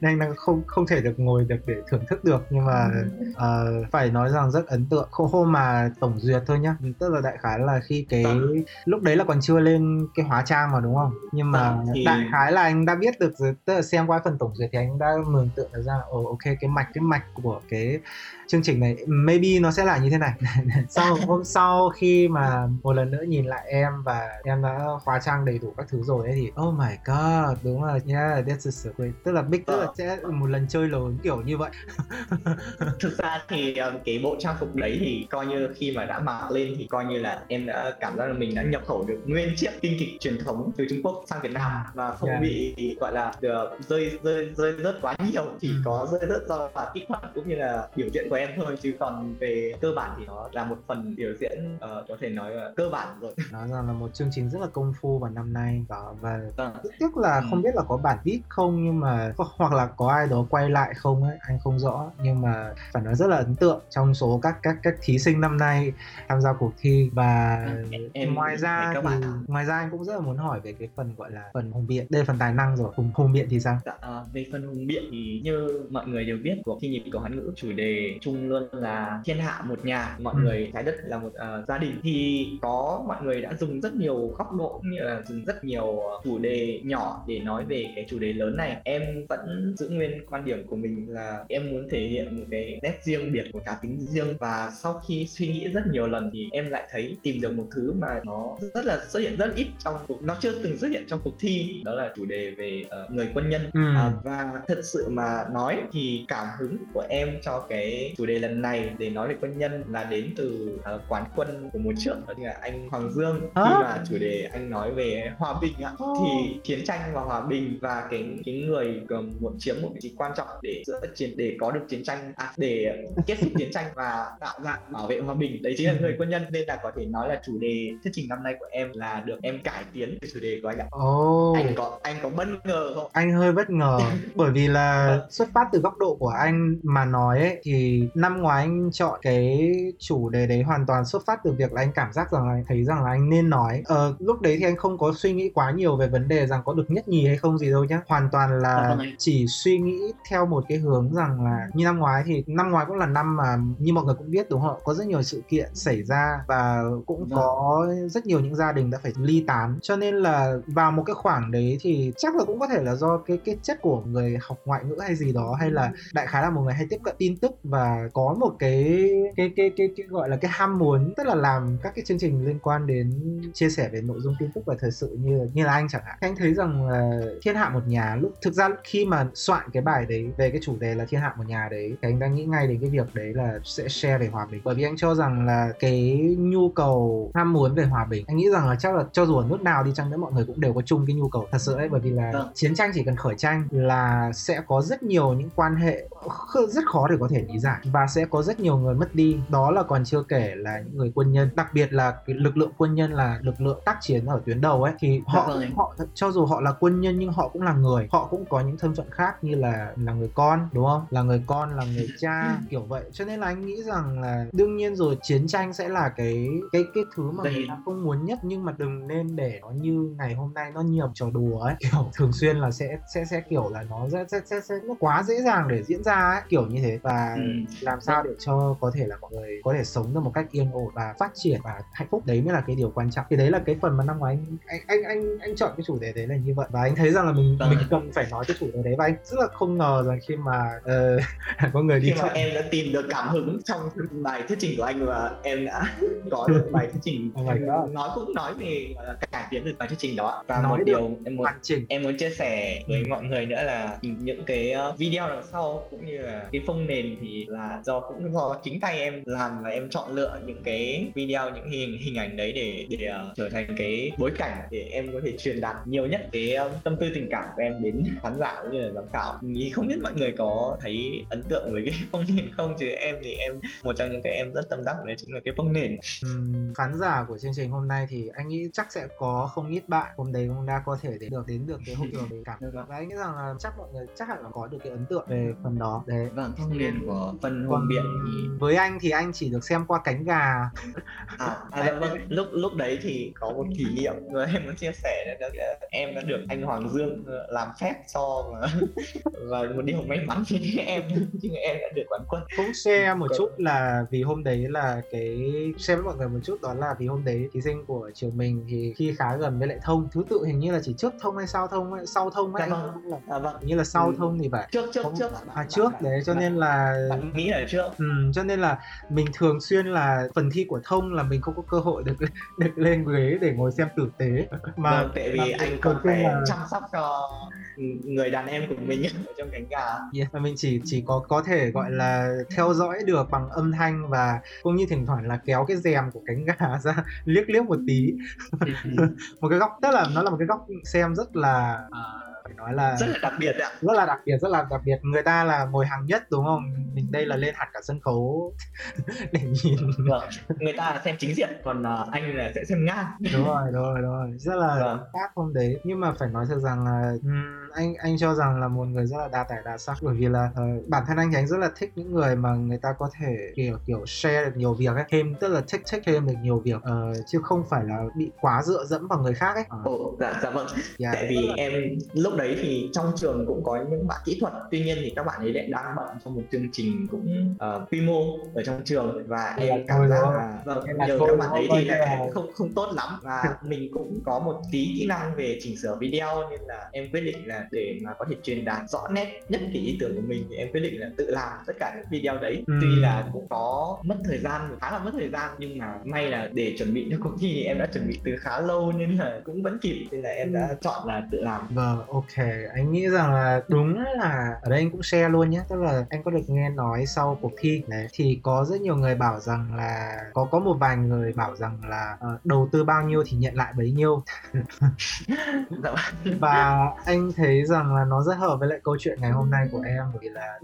anh đang không không thể được ngồi được để thưởng thức được, nhưng mà uh, phải nói rằng rất ấn tượng. Không hôm mà tổng duyệt thôi nhá, tức là đại khái là khi cái lúc đấy là còn chưa lên cái hóa trang mà đúng không, nhưng mà thì... đại khái là anh đã biết được, tức là xem qua phần tổng duyệt thì anh đã mường tượng ra là oh, ok cái mạch cái mạch của cái chương trình này maybe nó sẽ là như thế này. Sau hôm sau khi mà một lần nữa nhìn lại em và em đã hóa trang đầy đủ các thứ rồi ấy thì oh my god, đúng rồi nha, yeah, that's a great. Tức là big, tức là sẽ một lần chơi lớn kiểu như vậy. Thực ra thì cái bộ trang phục đấy thì coi như khi mà đã mặc lên thì coi như là em đã cảm giác là mình đã nhập khẩu được nguyên chiếc kinh kịch truyền thống từ Trung Quốc sang Việt Nam và không yeah. bị gọi là rơi rơi rơi rớt quá nhiều, chỉ ừ. có rơi rớt do là kỹ thuật cũng như là biểu diễn của em thôi, chứ còn về cơ bản thì nó là một phần biểu diễn uh, có thể nói là cơ bản rồi. Nói rằng là một chương trình rất là công phu vào năm nay đó, và à. tiếc là ừ. không biết là có bản viết không, nhưng mà hoặc là có ai đó quay lại không ấy, anh không rõ, nhưng mà phải nói rất là ấn tượng trong số các các các thí sinh năm nay tham gia cuộc thi. Và ừ, em, ngoài ra thì, ngoài ra anh cũng rất là muốn hỏi về cái phần gọi là phần hùng biện, đây là phần tài năng rồi, hùng hùng biện thì sao? Dạ, à, về phần hùng biện thì như mọi người đều biết, cuộc thi nhịp cầu Hán Ngữ chủ đề chung luôn là thiên hạ một nhà, mọi ừ. người trái đất là một uh, gia đình, thì có mọi người đã dùng rất nhiều góc độ cũng như là dùng rất nhiều chủ đề nhỏ để nói về cái chủ đề lớn này. Em vẫn giữ nguyên quan điểm của mình là em muốn thể hiện một cái nét riêng biệt, một cá tính riêng, và sau khi suy nghĩ rất nhiều lần thì em lại thấy tìm được một thứ mà nó rất là xuất hiện rất ít trong cuộc, nó chưa từng xuất hiện trong cuộc thi, đó là chủ đề về uh, người quân nhân. ừ. À, và thật sự mà nói thì cảm hứng của em cho cái chủ đề lần này để nói về quân nhân là đến từ uh, quán quân của một trước, đó là anh Hoàng Dương, khi mà chủ đề anh nói về hòa bình ạ, thì chiến tranh và hòa bình và cái cái người muốn chiếm một vị trí quan trọng để giữa chiến để có được chiến tranh, à, để kết thúc chiến tranh và tạo ra bảo vệ hòa bình, đấy chính là người quân nhân. Nên là có thể nói là chủ đề thuyết trình năm nay của em là được em cải tiến từ chủ đề của anh ạ. Oh. Anh có anh có bất ngờ không? Anh hơi bất ngờ bởi vì là xuất phát từ góc độ của anh mà nói ấy, thì năm ngoái anh chọn cái chủ đề đấy hoàn toàn xuất phát từ việc là anh cảm giác rằng là anh thấy rằng là anh nên nói. Ờ, lúc đấy thì anh không có suy nghĩ quá nhiều về vấn đề rằng có được nhất nhì hay không gì đâu nhá, hoàn toàn là chỉ suy nghĩ theo một cái hướng rằng là như năm ngoái thì năm ngoái cũng là năm mà như mọi người cũng biết đúng không, có rất nhiều sự kiện xảy ra và cũng có rất nhiều những gia đình đã phải ly tán, cho nên là vào một cái khoảng đấy thì chắc là cũng có thể là do cái cái chất của người học ngoại ngữ hay gì đó, hay là đại khái là một người hay tiếp cận tin tức và có một cái cái cái cái, cái gọi là cái ham muốn, tức là làm các cái chương trình liên quan đến chia sẻ về nội dung tin tức và thời sự như như là anh chẳng hạn. Anh thấy rằng là thiên hạ một nhà, lúc thực ra khi mà soạn cái bài đấy về cái chủ đề là thiên hạ một nhà đấy, thì anh đang nghĩ ngay đến cái việc đấy là sẽ share về hòa bình, bởi vì anh cho rằng là cái nhu cầu ham muốn về hòa bình, anh nghĩ rằng là chắc là cho dù ở nước nào đi chăng nữa mọi người cũng đều có chung cái nhu cầu thật sự ấy, bởi vì là ừ. chiến tranh chỉ cần khởi tranh là sẽ có rất nhiều những quan hệ rất khó để có thể lý giải và sẽ có rất nhiều người mất đi, đó là còn chưa kể là những người quân nhân, đặc biệt là cái lực lượng quân nhân là lực lượng tác chiến ở tuyến đầu ấy, thì họ ừ. họ cho dù họ là quân nhân nhưng họ cũng là người, họ cũng có những thân phận khác như là là người con đúng không, là người con, là người cha kiểu vậy, cho nên là anh nghĩ rằng là đương nhiên rồi chiến tranh sẽ là cái cái cái thứ mà mình không muốn nhất, nhưng mà đừng nên để nó như ngày hôm nay nó nhiều trò đùa ấy, kiểu thường xuyên là sẽ sẽ sẽ kiểu là nó sẽ sẽ sẽ, sẽ nó quá dễ dàng để diễn ra ấy, kiểu như thế, và ừ. làm sao để cho có thể là mọi người có thể sống được một cách yên ổn và phát triển và hạnh phúc, đấy mới là cái điều quan trọng. Thì đấy là cái phần mà năm ngoái anh anh anh anh, anh chọn cái chủ đề đấy là như vậy, và anh thấy rằng là mình mình cần phải nói cái chủ đề đấy, và anh rất là không ngờ rằng khi mà uh, có người đi khi mà em đã tìm được cảm hứng trong bài thuyết trình của anh và em đã có được bài thuyết trình oh nói cũng nói về cải tiến được bài thuyết trình đó. Và nói một điều em muốn em muốn chia sẻ với mọi người nữa là những cái video đằng sau cũng như là cái phông nền thì là do cũng do chính tay em làm, và em chọn lựa những cái video, những hình hình ảnh đấy để để uh, trở thành cái bối cảnh để em có thể truyền đạt nhiều nhất cái um, tâm tư tình cảm của em đến khán giả cũng như là giám khảo. Thì không biết mọi người có thấy ấn tượng với cái phông nền không, chứ em thì em một trong những cái em rất tâm đắc đấy chính là cái phông nền. uhm, Khán giả của chương trình hôm nay thì anh nghĩ chắc sẽ có không ít bạn hôm đấy cũng đã có thể để được đến được cái hội trường để cảm nhận, và anh nghĩ rằng là chắc mọi người chắc hẳn là có được cái ấn tượng về phần đó đấy. Vâng, phông nền của phần hùng biện thì với anh thì anh chỉ được xem qua cánh gà. À, à dạ vâng, lúc lúc đấy thì có một kỷ niệm mà em muốn chia sẻ, đó là em đã được anh Hoàng Dương làm phép cho mà. Và một điều may mắn cho em, chứ em đã được quán quân. Cũng share một còn... chút là vì hôm đấy là cái share với mọi người một chút, đó là vì hôm đấy thí sinh của trường mình thì khi khá gần với lại Thông, thứ tự hình như là chỉ trước Thông hay sau Thông ấy, sau Thông ấy. Dạ vâng. Là... À, vâng. Như là sau ừ. Thông thì phải trước trước Không... trước à trước bạn, đấy cho bạn, nên là bạn nghĩ là trước. Ừ, cho nên là mình thường xuyên là phần thi của Thông là mình không có cơ hội được được lên ghế để ngồi xem tử tế mà, vâng, tại vì thì anh còn phải là... chăm sóc cho người đàn em của mình ở trong cánh gà. Yeah. Và mình chỉ chỉ có có thể gọi là theo dõi được bằng âm thanh và cũng như thỉnh thoảng là kéo cái rèm của cánh gà ra liếc liếc một tí. Một cái góc, tức là nó là một cái góc xem rất là phải nói là rất là đặc biệt ạ. Rất là đặc biệt, rất là đặc biệt. Người ta là ngồi hàng nhất đúng không? Mình đây là lên hẳn cả sân khấu để nhìn. Người ta là xem chính diện, còn anh là sẽ xem ngang. Đúng rồi, đúng rồi, đúng rồi. Rất là vâng. Khác hôm đấy. Nhưng mà phải nói thật rằng là anh anh cho rằng là một người rất là đa tài đa sắc, bởi vì là uh, bản thân anh thì anh rất là thích những người mà người ta có thể kiểu kiểu share được nhiều việc ấy, thêm tức là take take thêm được nhiều việc, uh, chứ không phải là bị quá dựa dẫm vào người khác ấy. Ồ, uh. dạ dạ vâng. Yeah. Tại vì em lúc đấy thì trong trường cũng có những bạn kỹ thuật, tuy nhiên thì các bạn ấy lại đang bận trong một chương trình cũng uh, quy mô ở trong trường, và em ừ, cảm giác là vâng em nhiều các bạn ấy thì lại là... không không tốt lắm, và mình cũng có một tí kỹ năng về chỉnh sửa video, nên là em quyết định là để mà có thể truyền đạt rõ nét nhất cái ý tưởng của mình thì em quyết định là tự làm tất cả những video đấy. Ừ. Tuy là cũng có mất thời gian, khá là mất thời gian, nhưng mà may là để chuẩn bị cho cuộc thi thì em đã chuẩn bị từ khá lâu nên là cũng vẫn kịp, nên là em đã chọn là tự làm. Vâng, ok, anh nghĩ rằng là đúng là ở đây anh cũng share luôn nhé, tức là anh có được nghe nói sau cuộc thi đấy thì có rất nhiều người bảo rằng là có có một vài người bảo rằng là uh, đầu tư bao nhiêu thì nhận lại bấy nhiêu. Và anh thấy rằng là nó rất hợp với lại câu chuyện ngày hôm nay của em, bởi vì là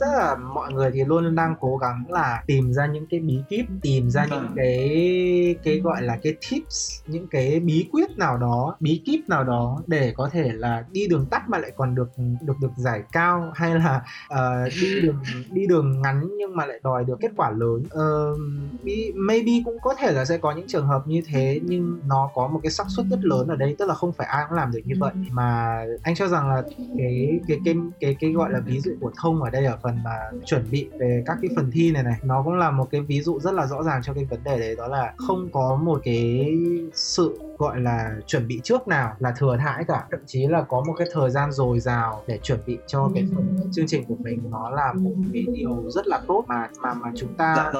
rất là mọi người thì luôn đang cố gắng là tìm ra những cái bí kíp, tìm ra những cái cái gọi là cái tips, những cái bí quyết nào đó, bí kíp nào đó để có thể là đi đường tắt mà lại còn được được được giải cao, hay là uh, đi đường đi đường ngắn nhưng mà lại đòi được kết quả lớn. Uh, maybe cũng có thể là sẽ có những trường hợp như thế, nhưng nó có một cái xác suất rất lớn ở đây, tức là không phải ai cũng làm được như vậy, mà anh cho rằng rằng là cái cái cái cái cái gọi là ví dụ của Thông ở đây ở phần mà chuẩn bị về các cái phần thi này này, nó cũng là một cái ví dụ rất là rõ ràng cho cái vấn đề đấy, đó là không có một cái sự gọi là chuẩn bị trước nào là thừa thãi cả, thậm chí là có một cái thời gian dồi dào để chuẩn bị cho cái phần chương trình của mình, nó là một cái điều rất là tốt mà mà mà chúng ta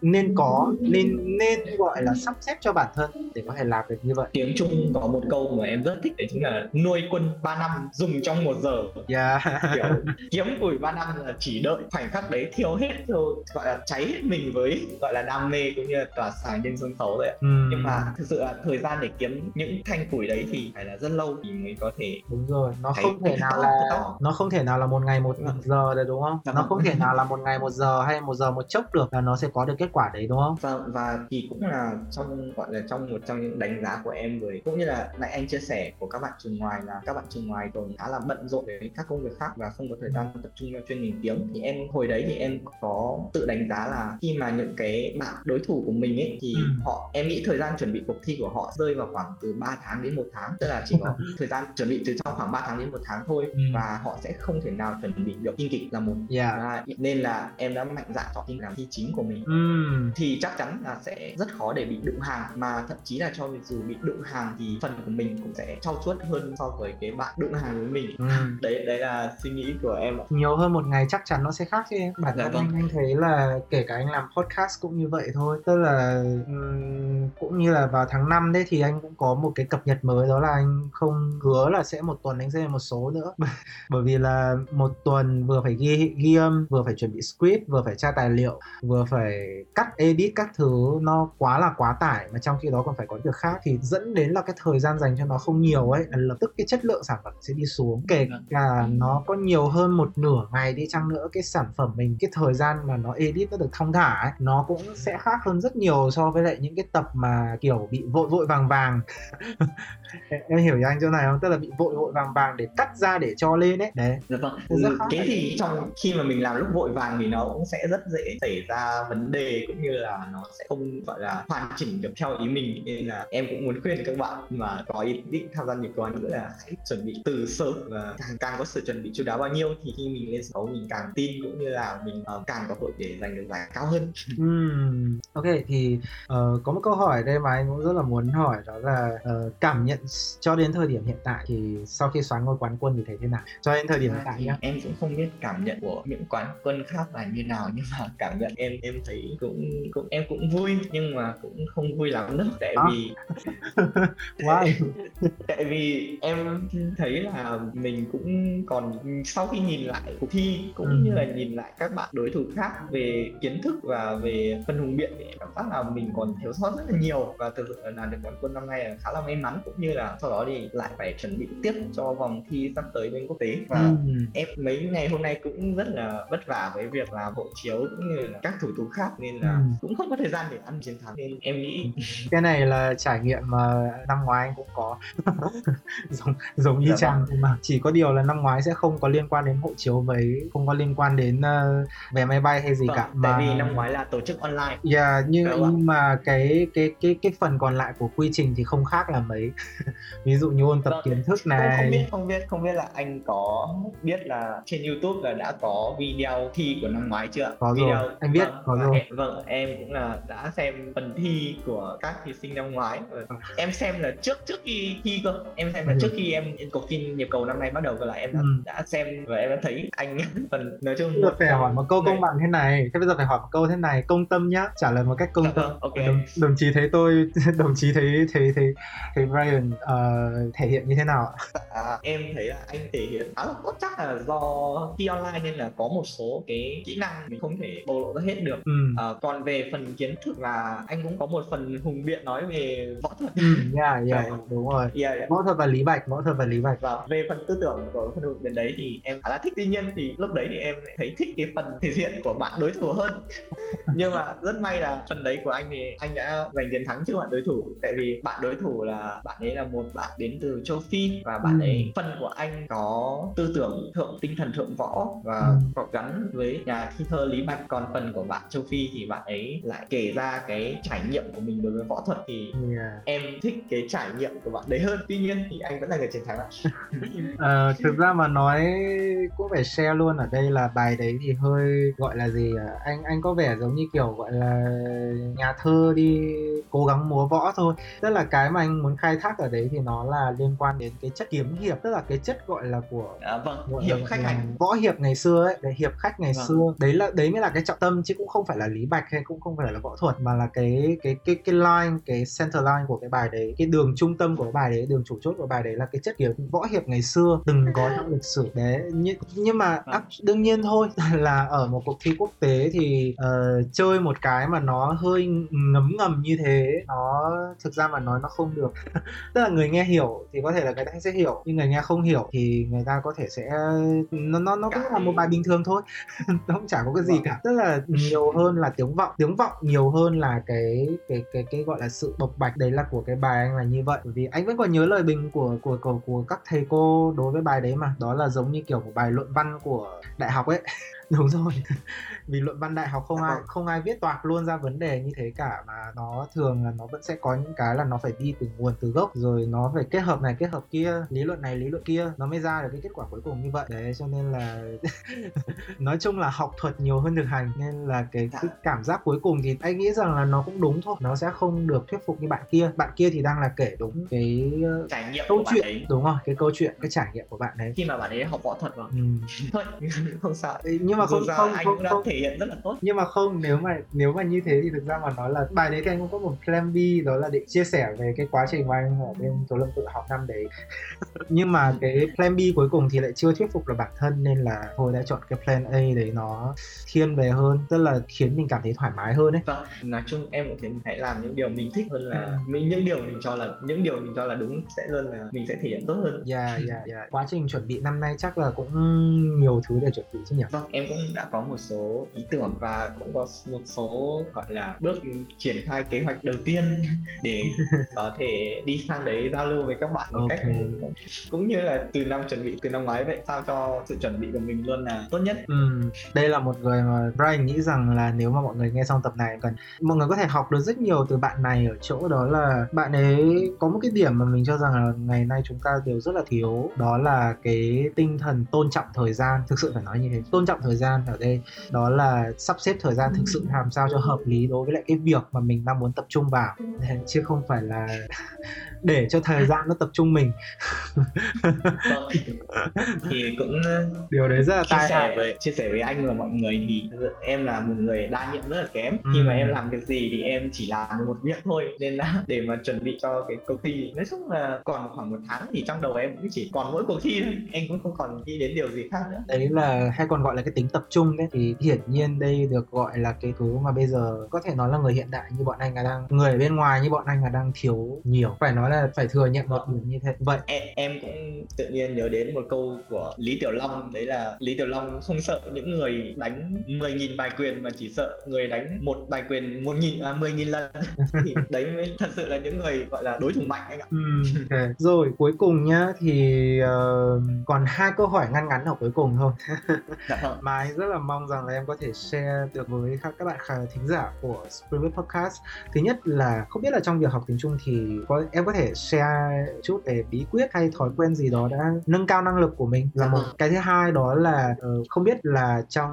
nên có, nên nên gọi là sắp xếp cho bản thân để có thể làm được như vậy. Tiếng Trung có một câu mà em rất thích, đấy chính là nuôi quân ba năm dùng trong một giờ. Yeah. Kiểu kiếm củi ba năm là chỉ đợi khoảnh khắc đấy thiêu hết rồi, gọi là cháy hết mình với gọi là đam mê cũng như là tỏa sáng trên sân khấu rồi ạ. Mm. Nhưng mà thực sự là thời gian để kiếm những thanh củi đấy thì phải là rất lâu thì mới có thể. Đúng rồi, nó không thể nào tóc, là tóc. nó không thể nào là một ngày một ừ. giờ được, đúng không? Dạ, nó không thể nào là một ngày một giờ hay một giờ một chốc được, là nó sẽ có được kết quả đấy, đúng không? Và, và thì cũng là trong gọi là trong một trong những đánh giá của em, với cũng như là lại anh chia sẻ của các bạn trường ngoài, là các bạn trường ngoài còn khá là bận rộn với các công việc khác và không có thời gian tập trung vào chuyên ngành tiếng, thì em hồi đấy thì em có tự đánh giá là khi mà những cái bạn đối thủ của mình ấy thì ừ. họ, em nghĩ thời gian chuẩn bị cuộc thi của họ rơi vào khoảng từ ba tháng đến một tháng, tức là chỉ có thời gian chuẩn bị từ trong khoảng ba tháng đến một tháng thôi, ừ. và họ sẽ không thể nào chuẩn bị được. Kinh kịch là một yeah. à, nên là em đã mạnh dạn chọn làm thi chính của mình, ừ. thì chắc chắn là sẽ rất khó để bị đụng hàng, mà thậm chí là cho dù bị đụng hàng thì phần của mình cũng sẽ trau chuốt hơn so với cái bạn đụng hàng với mình. ừ. đấy đấy là suy nghĩ của em ạ. Nhiều hơn một ngày chắc chắn nó sẽ khác chứ em. Bản thân dạ, anh, anh thấy là kể cả anh làm podcast cũng như vậy thôi, tức là um, cũng như là vào tháng năm đấy thì anh cũng có một cái cập nhật mới, đó là anh không hứa là sẽ một tuần anh sẽ một số nữa. Bởi vì là một tuần vừa phải ghi ghi âm, vừa phải chuẩn bị script, vừa phải tra tài liệu, vừa phải cắt edit các thứ, nó quá là quá tải, mà trong khi đó còn phải có việc khác thì dẫn đến là cái thời gian dành cho nó không nhiều ấy, lập tức cái chất lượng sản phẩm sẽ đi xuống, kể cả nó có nhiều hơn một nửa ngày đi chăng nữa, cái sản phẩm mình, cái thời gian mà nó edit nó được thong thả ấy, nó cũng sẽ khác hơn rất nhiều so với lại những cái tập mà kiểu bị vội vội vàng vàng. Em hiểu ý anh chỗ này không? Tức là bị vội vội vàng vàng để cắt ra để cho lên ấy. Đấy. Được vâng. Ừ, cái gì trong khi mà mình làm lúc vội vàng thì nó cũng sẽ rất dễ xảy ra vấn đề, cũng như là nó sẽ không gọi là hoàn chỉnh được theo ý mình, nên là em cũng muốn khuyên các bạn mà có ý định tham gia nghiệp đoàn nữa là hãy chuẩn bị từ sớm, và càng, càng có sự chuẩn bị chú đáo bao nhiêu thì khi mình lên sóng mình càng tin, cũng như là mình uh, càng có hội để giành được giải cao hơn. uhm. Ok, thì uh, có một câu hỏi đây mà anh cũng rất là muốn hỏi, đó là uh, cảm nhận cho đến thời điểm hiện tại thì sau khi xoán ngôi quán quân thì thấy thế nào? Cho đến thời điểm à, hiện tại nhá. Em cũng không biết cảm nhận của những quán quân khác là như nào, nhưng mà cảm nhận em em thấy cũng cũng em cũng vui nhưng mà cũng không vui lắm đâu, tại à. vì tại, tại vì em thấy là mình cũng còn sau khi nhìn lại cuộc thi cũng ừ. như là nhìn lại các bạn đối thủ khác về kiến thức và về phân hùng biện thì em cảm giác là mình còn thiếu sót rất là nhiều, và thực sự là được quán quân năm nay là khá là may mắn, cũng như là sau đó thì lại phải chuẩn bị tiếp cho vòng thi sắp tới bên quốc tế. Và ừ. em mấy ngày hôm nay cũng rất là vất vả với việc là hộ chiếu cũng như là các thủ tục khác nên là ừ. cũng không có thời gian để ăn chiến thắng, nên em nghĩ cái này là trải nghiệm mà năm ngoái anh cũng có giống giống như dạ Trang vâng. mà chỉ có điều là năm ngoái sẽ không có liên quan đến hộ chiếu, với không có liên quan đến uh, vé máy bay hay gì vâng, cả, tại mà... vì năm ngoái là tổ chức online. Yeah, nhưng vâng. mà cái cái cái cái phần còn lại của quy trình thì không khác là mấy. Ví dụ như ôn tập vâng. kiến thức này. Không biết không biết không biết là anh có biết là trên YouTube là đã có video thi của năm ngoái chưa? Có video... rồi. Anh biết vâng, có rồi. Em, vâng, em cũng là đã xem phần thi của các thí sinh năm ngoái. Em xem là trước trước khi thi cơ. Em xem là ừ. trước khi em cuộc thi nhịp cầu năm nay bắt đầu là em đã, ừ. đã xem và em đã thấy anh phần nói chung. Bây giờ phải hỏi một câu công bằng thế này. Thế bây giờ phải hỏi một câu thế này, công tâm nhá, trả lời một cách công tâm. Okay. Đồng, đồng chí thấy tôi, đồng chí thấy thấy thấy thấy Brian uh, thể hiện như thế nào ạ? À, em thấy là anh thể hiện khá là tốt, chắc là do thi online nên là có một số cái kỹ năng mình không thể bộc lộ ra hết được. Ừ. À, còn về phần kiến thức là anh cũng có một phần hùng biện nói về võ thuật. Ừ, yeah, yeah, đúng rồi. Yeah, yeah. Võ thuật và lý bạch, võ thuật và lý bạch. Và về phần tư tưởng của phần hùng biện đấy thì em khá là thích. Tuy nhiên thì lúc đấy thì em thấy thích cái phần thể hiện của bạn đối thủ hơn. Nhưng mà rất may là phần đấy của anh thì anh đã giành chiến thắng trước bạn đối thủ, tại vì bạn đối thủ là bạn ấy là một bạn đến từ châu Phi, và bạn ấy phần của anh có tư tưởng thượng tinh thần thượng võ và có gắn với nhà thi thơ Lý Bạch, còn phần của bạn châu Phi thì bạn ấy lại kể ra cái trải nghiệm của mình đối với võ thuật, thì yeah. em thích cái trải nghiệm của bạn đấy hơn. Tuy nhiên thì anh vẫn là người chiến thắng ạ. À, thực ra mà nói cũng phải share luôn ở đây là bài đấy thì hơi gọi là gì à? anh anh có vẻ giống như kiểu gọi là nhà thơ đi cố gắng múa võ thôi, tức là cái mà anh muốn khai thác ở đấy thì nó là liên quan đến cái chất kiếm hiệp, tức là cái chất gọi là của à, vâng. hiệp khách hành, võ hiệp ngày xưa ấy, cái hiệp khách ngày vâng. xưa đấy là đấy mới là cái trọng tâm, chứ cũng không phải là lý bạch hay cũng không phải là võ thuật, mà là cái cái cái cái line, cái center line của cái bài đấy, cái đường trung tâm của cái bài đấy, đường chủ chốt của bài đấy là cái chất kiếm võ hiệp ngày xưa từng có trong lịch sử đấy. Nhưng, nhưng mà vâng. đương nhiên thôi là ở một cuộc thi quốc tế thì uh, chơi một cái mà nó hơi ngấm ngầm như thế, nó thực ra mà nói nó không được. Tức là người nghe hiểu thì có thể là người ta sẽ hiểu, nhưng người nghe không hiểu thì người ta có thể sẽ nó nó nó cũng là một bài bình thường thôi. Nó cũng chả có cái gì cả. Tức là nhiều hơn là tiếng vọng, tiếng vọng nhiều hơn là cái cái cái cái gọi là sự bộc bạch. Đấy là của cái bài anh là như vậy. Bởi vì anh vẫn còn nhớ lời bình của của của của các thầy cô đối với bài đấy mà, đó là giống như kiểu một bài luận văn của đại học ấy. Đúng rồi. Vì luận văn đại học không ai không ai viết toạc luôn ra vấn đề như thế cả, mà nó thường là nó vẫn sẽ có những cái là nó phải đi từ nguồn từ gốc, rồi nó phải kết hợp này kết hợp kia, lý luận này lý luận kia, nó mới ra được cái kết quả cuối cùng như vậy đấy. Cho nên là nói chung là học thuật nhiều hơn thực hành, nên là cái, cái cảm giác cuối cùng thì anh nghĩ rằng là nó cũng đúng thôi, nó sẽ không được thuyết phục như bạn kia. Bạn kia thì đang là kể đúng cái trải nghiệm câu của chuyện bạn ấy. Đúng rồi, cái câu chuyện, cái trải nghiệm của bạn ấy khi mà bạn ấy học võ thuật rồi. Ừ. Thôi không sao. Nhưng mà không, không, anh không, cũng đã không. Thể hiện rất là tốt. Nhưng mà không, nếu mà nếu mà như thế thì thực ra mà nói là bài đấy thì anh cũng có một plan B, đó là để chia sẻ về cái quá trình mà anh ở bên Tố Lâm tự học năm đấy. Nhưng mà cái plan B cuối cùng thì lại chưa thuyết phục được bản thân, nên là thôi đã chọn cái plan A đấy, nó thiên về hơn, tức là khiến mình cảm thấy thoải mái hơn ấy. Vâng, nói chung em cũng thấy mình hãy làm những điều mình thích hơn là mình, những điều mình cho là những điều mình cho là đúng sẽ hơn là mình sẽ thể hiện tốt hơn. Dạ yeah, dạ yeah, yeah. Quá trình chuẩn bị năm nay chắc là cũng nhiều thứ để chuẩn bị chứ nhỉ? Vâng, em cũng đã có một số ý tưởng và cũng có một số gọi là bước triển khai kế hoạch đầu tiên để có thể đi sang đấy giao lưu với các bạn một okay. cách cũng như là từ năm chuẩn bị từ năm ngoái vậy, sao cho sự chuẩn bị của mình luôn là tốt nhất. Ừ. Đây là một người mà Brian nghĩ rằng là nếu mà mọi người nghe xong tập này cần mọi người có thể học được rất nhiều từ bạn này, ở chỗ đó là bạn ấy có một cái điểm mà mình cho rằng là ngày nay chúng ta đều rất là thiếu, đó là cái tinh thần tôn trọng thời gian. Thực sự phải nói như thế, tôn trọng thời gian ở đây đó là sắp xếp thời gian thực sự làm sao cho hợp lý đối với lại cái việc mà mình đang muốn tập trung vào, chứ không phải là là để cho thời gian nó tập trung mình. Thì cũng điều đấy rất là chia sẻ với chia sẻ với anh và mọi người, thì em là một người đa nhiệm rất là kém. Ừ. Khi mà em làm việc gì thì em chỉ làm một việc thôi, nên là để mà chuẩn bị cho cái cuộc thi, nói chung là còn khoảng một tháng thì trong đầu em cũng chỉ còn mỗi cuộc thi thôi, em cũng không còn nghĩ đến điều gì khác nữa. Đấy là hay còn gọi là cái tính tập trung đấy, thì hiển nhiên đây được gọi là cái thứ mà bây giờ có thể nói là người hiện đại như bọn anh là đang, người bên ngoài như bọn anh là đang thiếu nhiều, phải nói là phải thừa nhận một điều như thế. Vậy em, em cũng tự nhiên nhớ đến một câu của Lý Tiểu Long, đấy là Lý Tiểu Long không sợ những người đánh mười nghìn bài quyền mà chỉ sợ người đánh một bài quyền một nghìn à mười nghìn lần. Thì đấy mới thật sự là những người gọi là đối thủ mạnh anh ạ. Ừ, okay. Rồi cuối cùng nhá, thì uh, còn hai câu hỏi ngăn ngắn ở cuối cùng thôi. Mà anh rất là mong rằng là em có thể share được với các bạn thính giả của Spring Weed Podcast. Thứ nhất là không biết là trong việc học tiếng Trung thì có, em có thể share chút về bí quyết hay thói quen gì đó đã nâng cao năng lực của mình là một. Cái thứ hai đó là uh, không biết là trong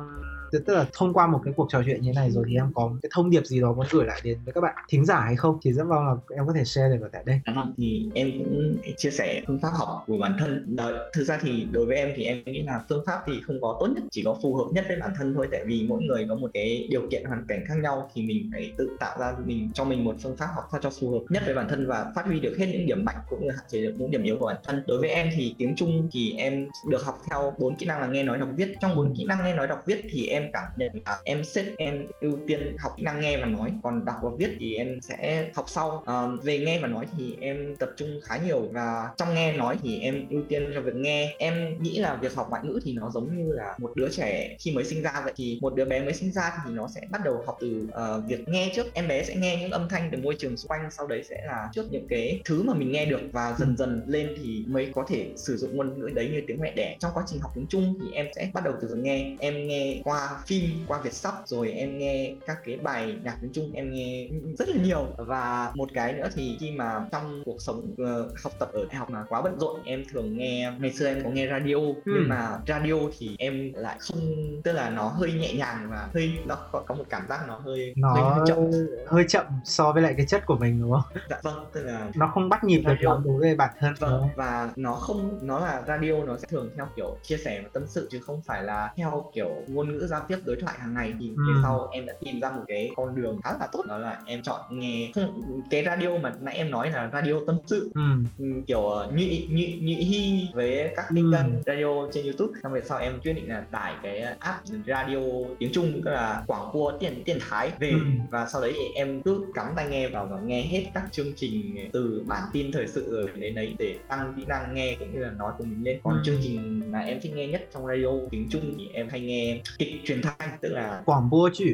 tức là thông qua một cái cuộc trò chuyện như thế này rồi thì em có cái thông điệp gì đó muốn gửi lại đến với các bạn thính giả hay không, thì rất mong là em có thể share được ở tại đây. Đúng không? Thì em cũng chia sẻ phương pháp học của bản thân. Đó, thực ra thì đối với em thì em nghĩ là phương pháp thì không có tốt nhất, chỉ có phù hợp nhất với bản thân thôi, tại vì mỗi người có một cái điều kiện hoàn cảnh khác nhau, thì mình phải tự tạo ra mình cho mình một phương pháp học sao cho phù hợp nhất với bản thân và phát huy được hết những điểm mạnh cũng như hạn chế được những điểm yếu của bản thân. Đối với em thì tiếng Trung thì em được học theo bốn kỹ năng là nghe nói đọc viết. Trong bốn kỹ năng nghe nói đọc viết thì em em cảm nhận là em xếp em ưu tiên học kỹ năng nghe và nói, còn đọc và viết thì em sẽ học sau. À, về nghe và nói thì em tập trung khá nhiều, và trong nghe nói thì em ưu tiên cho việc nghe. Em nghĩ là việc học ngoại ngữ thì nó giống như là một đứa trẻ khi mới sinh ra vậy, thì một đứa bé mới sinh ra thì nó sẽ bắt đầu học từ uh, việc nghe trước. Em bé sẽ nghe những âm thanh từ môi trường xung quanh, sau đấy sẽ là trước những cái thứ mà mình nghe được, và dần dần lên thì mới có thể sử dụng ngôn ngữ đấy như tiếng mẹ đẻ. Trong quá trình học tiếng Trung thì em sẽ bắt đầu từ việc nghe. Em nghe qua phim, qua Việt Sắp, rồi em nghe các cái bài nhạc tiếng Trung, em nghe rất là nhiều. Và một cái nữa thì khi mà trong cuộc sống uh, học tập ở đại học mà quá bận rộn, em thường nghe, ngày xưa em có nghe radio, nhưng hmm. mà radio thì em lại không, tức là nó hơi nhẹ nhàng và hơi, nó có, có một cảm giác nó hơi nó hơi, hơi chậm hơi chậm so với lại cái chất của mình, đúng không? Dạ vâng, tức là nó không bắt nhịp được lắm đối với bản thân. Vâng, và nó không, nó là radio, nó sẽ thường theo kiểu chia sẻ và tâm sự chứ không phải là theo kiểu ngôn ngữ giao tiếp đối thoại hàng ngày. Thì ừ. Về sau em đã tìm ra một cái con đường khá là tốt, đó là em chọn nghe cái radio mà nãy em nói là radio tâm sự, ừ. kiểu nhụy nhụy nhụy hi với các kênh ừ. radio trên YouTube. Xong về sau em quyết định là tải cái app radio tiếng Trung, tức là Quảng Cua Tiền Tiền Thái về, ừ. và sau đấy thì em cứ cắm tai nghe vào và nghe hết các chương trình từ bản tin thời sự rồi đến đấy để tăng kỹ năng nghe cũng như là nói của mình lên. Còn ừ. chương trình mà em thích nghe nhất trong radio tiếng Trung thì em hay nghe kịch truyền thanh, tức là quảng bố chữ,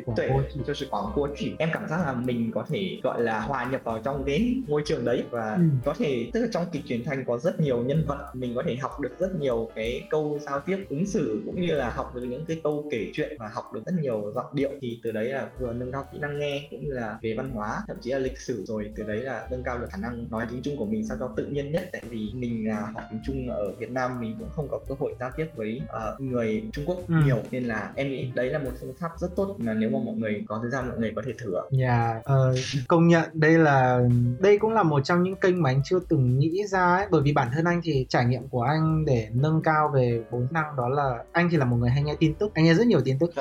quảng bố chữ. Em cảm giác là mình có thể gọi là hòa nhập vào trong cái môi trường đấy, và ừ. có thể, tức là trong kịch truyền thanh có rất nhiều nhân vật, mình có thể học được rất nhiều cái câu giao tiếp ứng xử cũng như là học được những cái câu kể chuyện và học được rất nhiều giọng điệu. Thì từ đấy là vừa nâng cao kỹ năng nghe cũng như là về văn hóa, thậm chí là lịch sử, rồi từ đấy là nâng cao được khả năng nói tiếng Trung của mình sao cho tự nhiên nhất, tại vì mình là học tiếng Trung ở Việt Nam, mình cũng không có cơ hội giao tiếp với uh, người Trung Quốc ừ. nhiều, nên là em nghĩ đấy là một phương pháp rất tốt mà nếu mà mọi người có thời gian mọi người có thể thử. Dạ, yeah, uh, công nhận đây là đây cũng là một trong những kênh mà anh chưa từng nghĩ ra ấy, bởi vì bản thân anh thì trải nghiệm của anh để nâng cao về bốn năng đó là anh thì là một người hay nghe tin tức, anh nghe rất nhiều tin tức,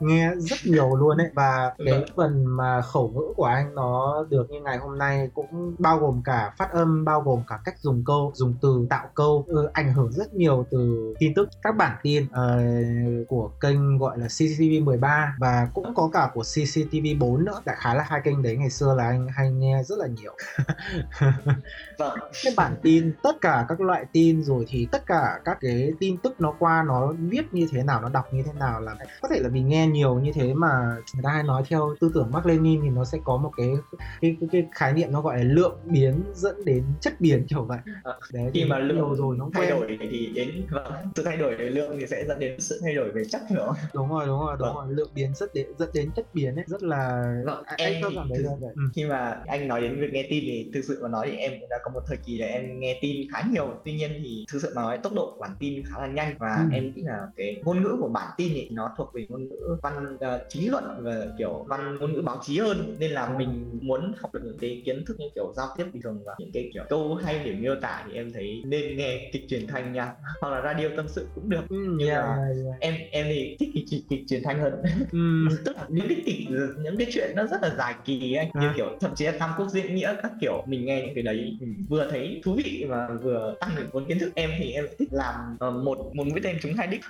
nghe rất nhiều luôn ấy, và cái phần mà khẩu ngữ của anh nó được như ngày hôm nay cũng bao gồm cả phát âm, bao gồm cả cách dùng câu, dùng từ, tạo câu, ừ, ảnh hưởng rất nhiều từ tin tức, các bản tin uh, của kênh gọi là C C T V mười ba và cũng có cả của C C T V bốn nữa. Đại khái là hai kênh đấy ngày xưa là anh hay nghe rất là nhiều. Vâng. Cái bản tin, tất cả các loại tin, rồi thì tất cả các cái tin tức nó qua, nó viết như thế nào, nó đọc như thế nào, là có thể là vì nghe nhiều như thế mà người ta hay nói theo tư tưởng Marx Lenin thì nó sẽ có một cái cái, cái, cái khái niệm nó gọi là lượng biến dẫn đến chất biến kiểu vậy. Đấy, khi mà lượng rồi nó thay quen. Đổi thì đến và sự thay đổi về lượng thì sẽ dẫn đến sự thay đổi về chất nữa. Đúng rồi, đúng rồi, đúng rồi. Lượng biến rất đến, dẫn đến chất biến ấy, rất là. Vâng, em cho rằng đấy là khi mà anh nói đến việc nghe tin thì thực sự mà nói thì em cũng đã có một thời kỳ là em nghe tin khá nhiều. Tuy nhiên thì thực sự mà nói tốc độ bản tin khá là nhanh và ừ. em nghĩ là cái ngôn ngữ của bản tin thì nó thuộc về ngôn ngữ văn uh, chính luận và kiểu văn ngôn ngữ báo chí hơn, nên là mình muốn học được những cái kiến thức như kiểu giao tiếp bình thường và những cái kiểu câu hay để miêu tả thì em thấy nên nghe kịch truyền thanh nha, hoặc là radio tâm sự cũng được. Ừ, nhưng yeah, mà yeah. em em thì thích kịch, kịch truyền thanh hơn. Ừ. Tức là những cái kịch, những cái chuyện nó rất là dài kỳ anh, à. như kiểu thậm chí là Tam Quốc diễn nghĩa các kiểu, mình nghe những cái đấy ừ. vừa thấy thú vị mà vừa tăng được vốn kiến thức. Em thì em thích làm uh, một một mũi tên trúng hai đích.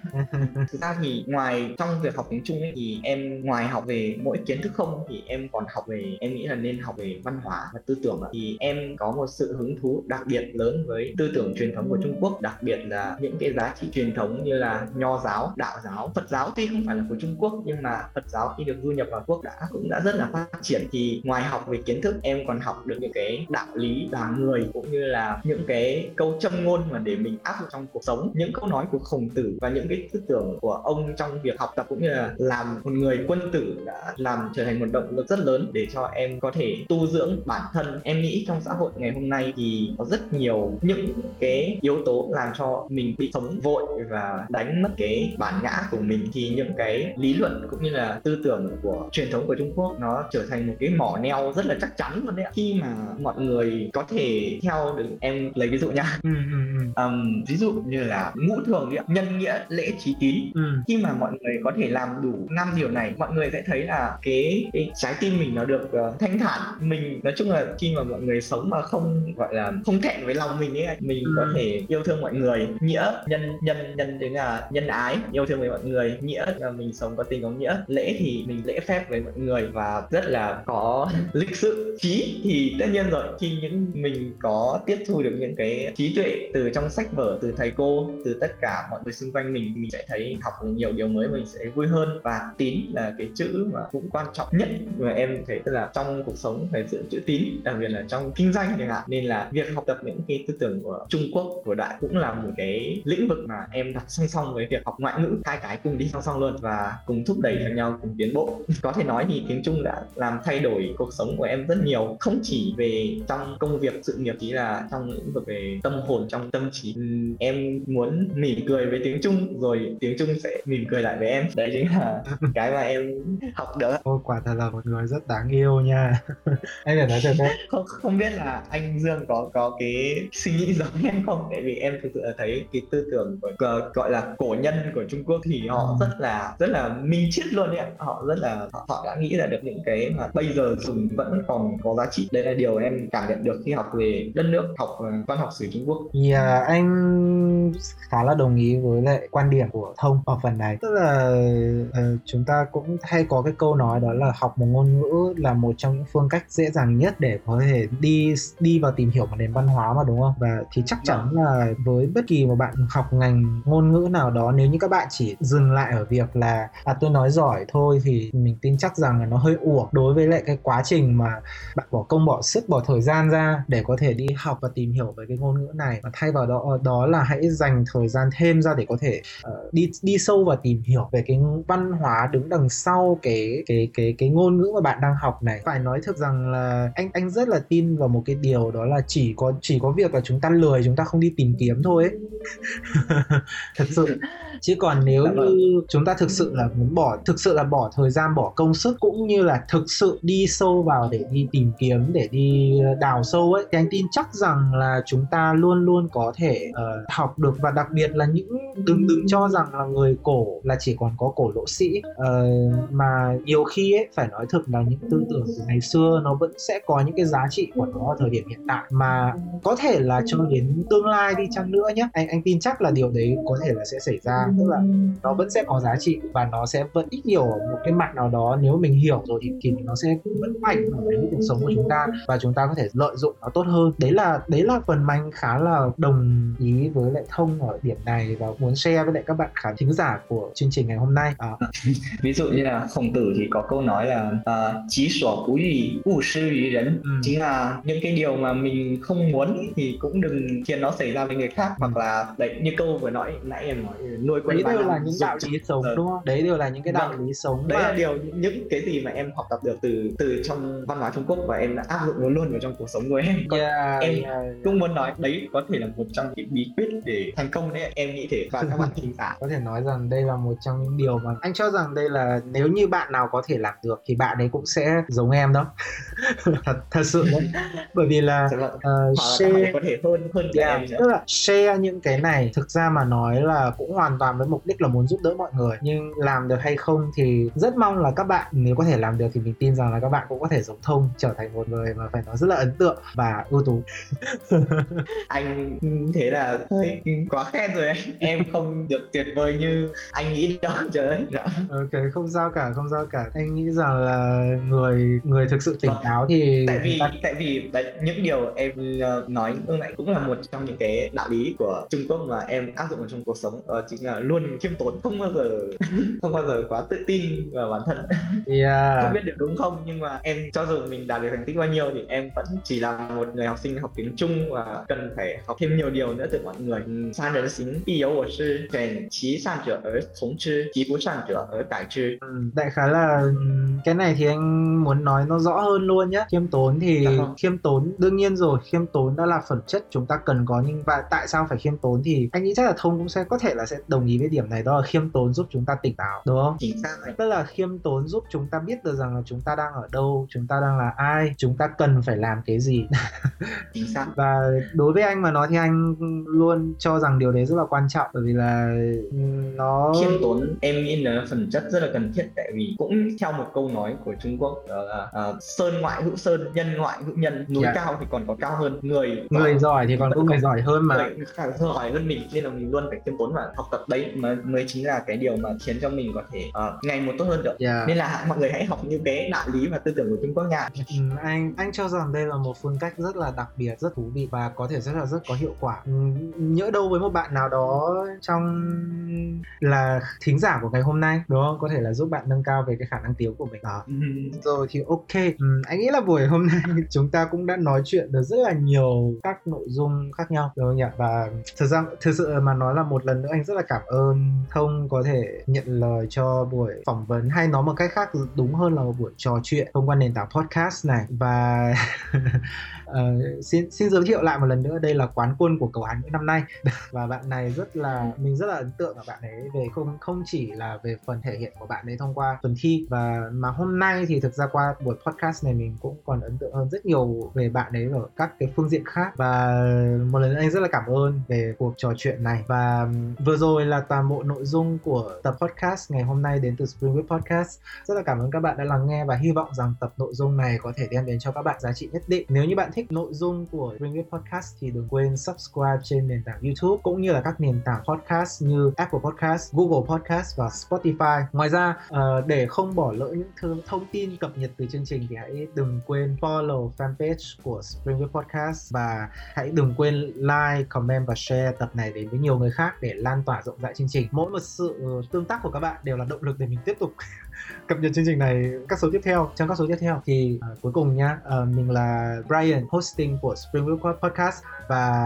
Thực ra thì ngoài trong việc học tiếng Trung ấy, thì em ngoài học về mỗi kiến thức không thì em còn học về, em nghĩ là nên học về văn hóa và tư tưởng. Thì em có một sự hứng thú đặc biệt lớn với tư tưởng truyền thống của Trung Quốc, đặc biệt là những cái giá trị truyền thống như là Nho giáo, Đạo giáo, Phật giáo. Tuy không phải là của Trung Quốc nhưng mà Phật giáo khi được du nhập vào Quốc đã cũng đã rất là phát triển. Thì ngoài học về kiến thức, em còn học được những cái đạo lý và người, cũng như là những cái câu châm ngôn mà để mình áp dụng trong cuộc sống, những câu nói của Khổng Tử và những cái tư tưởng của ông trong việc học tập, cũng như là làm một người quân tử đã làm trở thành một động lực rất lớn để cho em có thể tu dưỡng bản thân. Em nghĩ trong xã hội ngày hôm nay thì có rất nhiều những cái yếu tố làm cho mình bị sống vội và đánh mất cái bản ngã của mình, thì những cái lý luận cũng như là tư tưởng của truyền thống của Trung Quốc nó trở thành một cái mỏ neo rất là chắc chắn luôn đấy ạ. Khi mà mọi người có thể theo được, em lấy ví dụ nha, um, ví dụ như là ngũ thường đấy ạ, nhân nghĩa, lễ, trí, tín. Ừ. Khi mà mọi người có thể làm đủ năm điều này, mọi người sẽ thấy là cái, cái trái tim mình nó được uh, thanh thản. Mình nói chung là khi mà mọi người sống mà không gọi là không thẹn với lòng mình ấy, mình ừ. có thể yêu thương mọi người. Nghĩa, nhân nhân nhân đến là nhân ái, yêu thương với mọi người. Nghĩa là mình sống có tình có nghĩa. Lễ thì mình lễ phép với mọi người và rất là có lịch sự. Trí thì tất nhiên rồi, khi những mình có tiếp thu được những cái trí tuệ từ trong sách vở, từ thầy cô, từ tất cả mọi người xung quanh mình, mình sẽ thấy học được nhiều điều mới, mình sẽ vui hơn. Và tín là cái chữ mà cũng quan trọng nhất mà em thấy, tức là trong cuộc sống phải giữ chữ tín, đặc biệt là trong kinh doanh chẳng hạn. Nên là việc học tập những cái tư tưởng của Trung Quốc của Đại cũng là một cái lĩnh vực mà em đặt song song với việc học ngoại ngữ, hai cái cùng đi song song luôn và cùng thúc đẩy cho nhau, cùng tiến bộ. Có thể nói thì tiếng Trung đã làm thay đổi cuộc sống của em rất nhiều, không chỉ về trong công việc sự nghiệp, chỉ là trong lĩnh vực về tâm hồn, trong tâm trí. Em muốn mỉm cười với tiếng Trung rồi tiếng Trung sẽ mỉm cười lại với em. Đấy chính là cái mà em học được. Ô, quả thật là một người rất đáng yêu nha. Anh phải nói thật đấy. Không, không biết là anh Dương có có cái suy nghĩ giống em không? Tại vì em thực sự là thấy cái tư tưởng của, gọi là cổ nhân của Trung Quốc thì họ rất là rất là minh triết luôn đấy. Họ rất là họ đã nghĩ ra được những cái mà bây giờ dùng vẫn còn có giá trị. Đây là điều em cảm nhận được khi học về đất nước, học văn học sử Trung Quốc. Nhà anh khá là đồng ý với lại quan điểm của Thông ở phần này. Tức là uh, chúng ta cũng hay có cái câu nói đó là học một ngôn ngữ là một trong những phương cách dễ dàng nhất để có thể đi đi vào tìm hiểu một nền văn hóa mà, đúng không? Và thì chắc chắn là với bất kỳ một bạn học ngành ngôn ngữ nào đó, nếu như các bạn chỉ dừng lại ở việc là à tôi nói giỏi thôi thì mình tin chắc rằng là nó hơi uổng đối với lại cái quá trình mà bạn bỏ công bỏ sức bỏ thời gian ra để có thể đi học và tìm hiểu về cái ngôn ngữ này. Và thay vào đó đó là hãy dành thời gian thêm ra để có thể uh, đi đi sâu và tìm hiểu về cái văn hóa đứng đằng sau cái cái cái cái ngôn ngữ mà bạn đang học này. Phải nói thực rằng là anh anh rất là tin vào một cái điều đó là chỉ có chỉ có việc là chúng ta lười, chúng ta không đi tìm kiếm thôi ấy. Thật sự. Chứ còn nếu như chúng ta thực sự là muốn bỏ thực sự là bỏ thời gian, bỏ công sức cũng như là thực sự đi sâu vào để đi tìm kiếm, để đi đào sâu ấy, thì anh tin chắc rằng là chúng ta luôn luôn có thể uh, học được. Và đặc biệt là những đừng đừng cho rằng là người cổ là chỉ còn có cổ lỗ sĩ, uh, mà nhiều khi ấy phải nói thực là những tư tưởng từ ngày xưa nó vẫn sẽ có những cái giá trị của nó ở thời điểm hiện tại, mà có thể là cho đến tương lai đi chăng nữa nhé, anh anh tin chắc là điều đấy có thể là sẽ xảy ra. sang, tức là nó vẫn sẽ có giá trị và nó sẽ vẫn ít nhiều ở một cái mặt nào đó, nếu mình hiểu rồi thì, thì nó sẽ vẫn mạnh ở cái cuộc sống của chúng ta và chúng ta có thể lợi dụng nó tốt hơn. Đấy là đấy là phần manh khá là đồng ý với lại Thông ở điểm này và muốn share với lại các bạn khán thính giả của chương trình ngày hôm nay. À. Ví dụ như là Khổng Tử thì có câu nói là chí sở cú gì, ủ sư ý rấn, chính là những cái điều mà mình không muốn thì cũng đừng khiến nó xảy ra với người khác, hoặc là đấy như câu vừa nói nãy em nói nuôi quên ba năm. Là những đạo lý sống đúng không? Đấy đều là những cái đạo lý sống. Đấy mà. Là điều những cái gì mà em học tập được từ từ trong văn hóa Trung Quốc và em đã áp dụng nó luôn vào trong cuộc sống của em. Còn yeah, em yeah, yeah. cũng muốn nói đấy có thể là một trong những bí quyết để thành công đấy, em nghĩ thế. Và các bạn thính giả có thể nói rằng đây là một trong những điều mà anh cho rằng đây là nếu như bạn nào có thể làm được thì bạn ấy cũng sẽ giống em đó. thật, thật sự đấy. Bởi vì là, uh, share có thể hơn hơn yeah, em. Tức là share những cái này thực ra mà nói là cũng hoàn toàn với mục đích là muốn giúp đỡ mọi người, nhưng làm được hay không thì rất mong là các bạn nếu có thể làm được thì mình tin rằng là các bạn cũng có thể giống Thông, trở thành một người mà phải nói rất là ấn tượng và ưu tú. Anh thế là hơi quá khen rồi anh. Em không được tuyệt vời như anh nghĩ đâu, trời ơi. Ok, không sao cả, không sao cả. Anh nghĩ rằng là người người thực sự tỉnh táo thì tại vì ta... tại vì đấy, những điều em nói lúc nãy cũng là một trong những cái đạo lý của Trung Quốc mà em áp dụng vào trong cuộc sống, đó chính là luôn khiêm tốn, không bao giờ không bao giờ quá tự tin vào bản thân. Yeah. Không biết được đúng không, nhưng mà em cho dù mình đạt được thành tích bao nhiêu thì em vẫn chỉ là một người học sinh học tiếng Trung và cần phải học thêm nhiều điều nữa từ mọi người. San nhân xính bi yếu của sư, truyền trí san trở ở thống chư, trí bú san trở ở cải chư. Đại khái là cái này thì anh muốn nói nó rõ hơn luôn nhé. Khiêm tốn thì khiêm tốn đương nhiên rồi, khiêm tốn đó là phẩm chất chúng ta cần có, nhưng và tại sao phải khiêm tốn thì anh nghĩ chắc là Thông cũng sẽ có thể là sẽ đồng ý với điểm này, đó là khiêm tốn giúp chúng ta tỉnh táo, đúng không? Chính xác. Tức là khiêm tốn giúp chúng ta biết được rằng là chúng ta đang ở đâu, chúng ta đang là ai, chúng ta cần phải làm cái gì. Chính xác. Và đối với anh mà nói thì anh luôn cho rằng điều đấy rất là quan trọng, bởi vì là nó khiêm tốn em nghĩ là phẩm chất rất là cần thiết. Tại vì cũng theo một câu nói của Trung Quốc đó là uh, sơn ngoại hữu sơn, nhân ngoại hữu nhân, núi yeah. cao thì còn có cao hơn, người người giỏi thì còn có người giỏi hơn mà người giỏi hơn mình, nên là mình luôn phải khiêm tốn và học tập. Đấy mà mới chính là cái điều mà khiến cho mình có thể uh, ngày một tốt hơn được. Yeah. Nên là mọi người hãy học những cái đạo lý và tư tưởng của Trung Quốc nha. Ừ, anh anh cho rằng đây là một phương cách rất là đặc biệt, rất thú vị và có thể rất là rất có hiệu quả. Ừ, nhỡ đâu với một bạn nào đó trong là thính giả của ngày hôm nay, đúng không? Có thể là giúp bạn nâng cao về cái khả năng tiếng của mình. Đó. Ừ. Rồi thì ok. Ừ, anh nghĩ là buổi hôm nay chúng ta cũng đã nói chuyện được rất là nhiều các nội dung khác nhau, đúng không nhỉ? Và thực ra thực sự mà nói là một lần nữa anh rất là cảm ơn Thông có thể nhận lời cho buổi phỏng vấn, hay nói một cách khác đúng hơn là một buổi trò chuyện thông qua nền tảng podcast này. Và uh, xin, xin giới thiệu lại một lần nữa, đây là quán quân của Cầu Hán Ngữ năm nay và bạn này rất là mình rất là ấn tượng ở bạn ấy về không không chỉ là về phần thể hiện của bạn ấy thông qua phần thi, và mà hôm nay thì thực ra qua buổi podcast này mình cũng còn ấn tượng hơn rất nhiều về bạn ấy ở các cái phương diện khác. Và một lần nữa anh rất là cảm ơn về cuộc trò chuyện này. Và vừa rồi là toàn bộ nội dung của tập podcast ngày hôm nay đến từ Spring Weed Podcast. Rất là cảm ơn các bạn đã lắng nghe và hy vọng rằng tập nội dung này có thể đem đến cho các bạn giá trị nhất định. Nếu như bạn thích nội dung của Spring Weed Podcast thì đừng quên subscribe trên nền tảng YouTube cũng như là các nền tảng podcast như Apple Podcast, Google Podcast và Spotify. Ngoài ra để không bỏ lỡ những thông tin cập nhật từ chương trình thì hãy đừng quên follow fanpage của Spring Weed Podcast và hãy đừng quên like, comment và share tập này đến với nhiều người khác để lan tỏa rộng rãi chương trình. Mỗi một sự tương tác của các bạn đều là động lực để mình tiếp tục cập nhật chương trình này các số tiếp theo trong các số tiếp theo. Thì uh, cuối cùng nhá, uh, mình là Brian hosting của Spring Weed Podcast và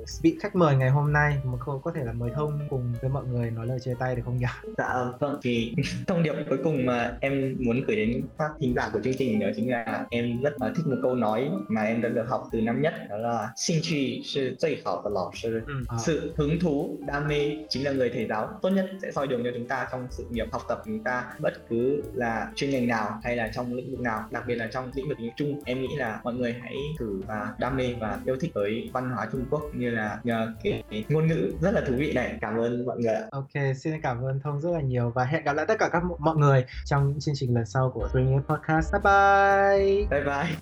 uh, vị khách mời ngày hôm nay mà không có thể là mời Thông cùng với mọi người nói lời chia tay được không nhỉ? Dạ vâng, thì thông điệp cuối cùng mà em muốn gửi đến các thính giả của chương trình đó chính là em rất là thích một câu nói mà em đã được học từ năm nhất, đó là Xin Chi Sư Tây Hảo và Lò Sư. Ừ, à. Sự hứng thú, đam mê chính là người thầy giáo tốt nhất sẽ soi đường cho chúng ta trong sự nghiệp học tập chúng ta, bất cứ là chuyên ngành nào hay là trong lĩnh vực nào, đặc biệt là trong lĩnh vực tiếng Trung. Em nghĩ là mọi người hãy thử và đam mê và yêu thích với văn hóa Trung Quốc như là nhờ cái ngôn ngữ rất là thú vị này. Cảm ơn mọi người ạ. Ok, xin cảm ơn Thông rất là nhiều và hẹn gặp lại tất cả các mọi người trong những chương trình lần sau của Spring Weed Podcast. Bye bye. Bye bye.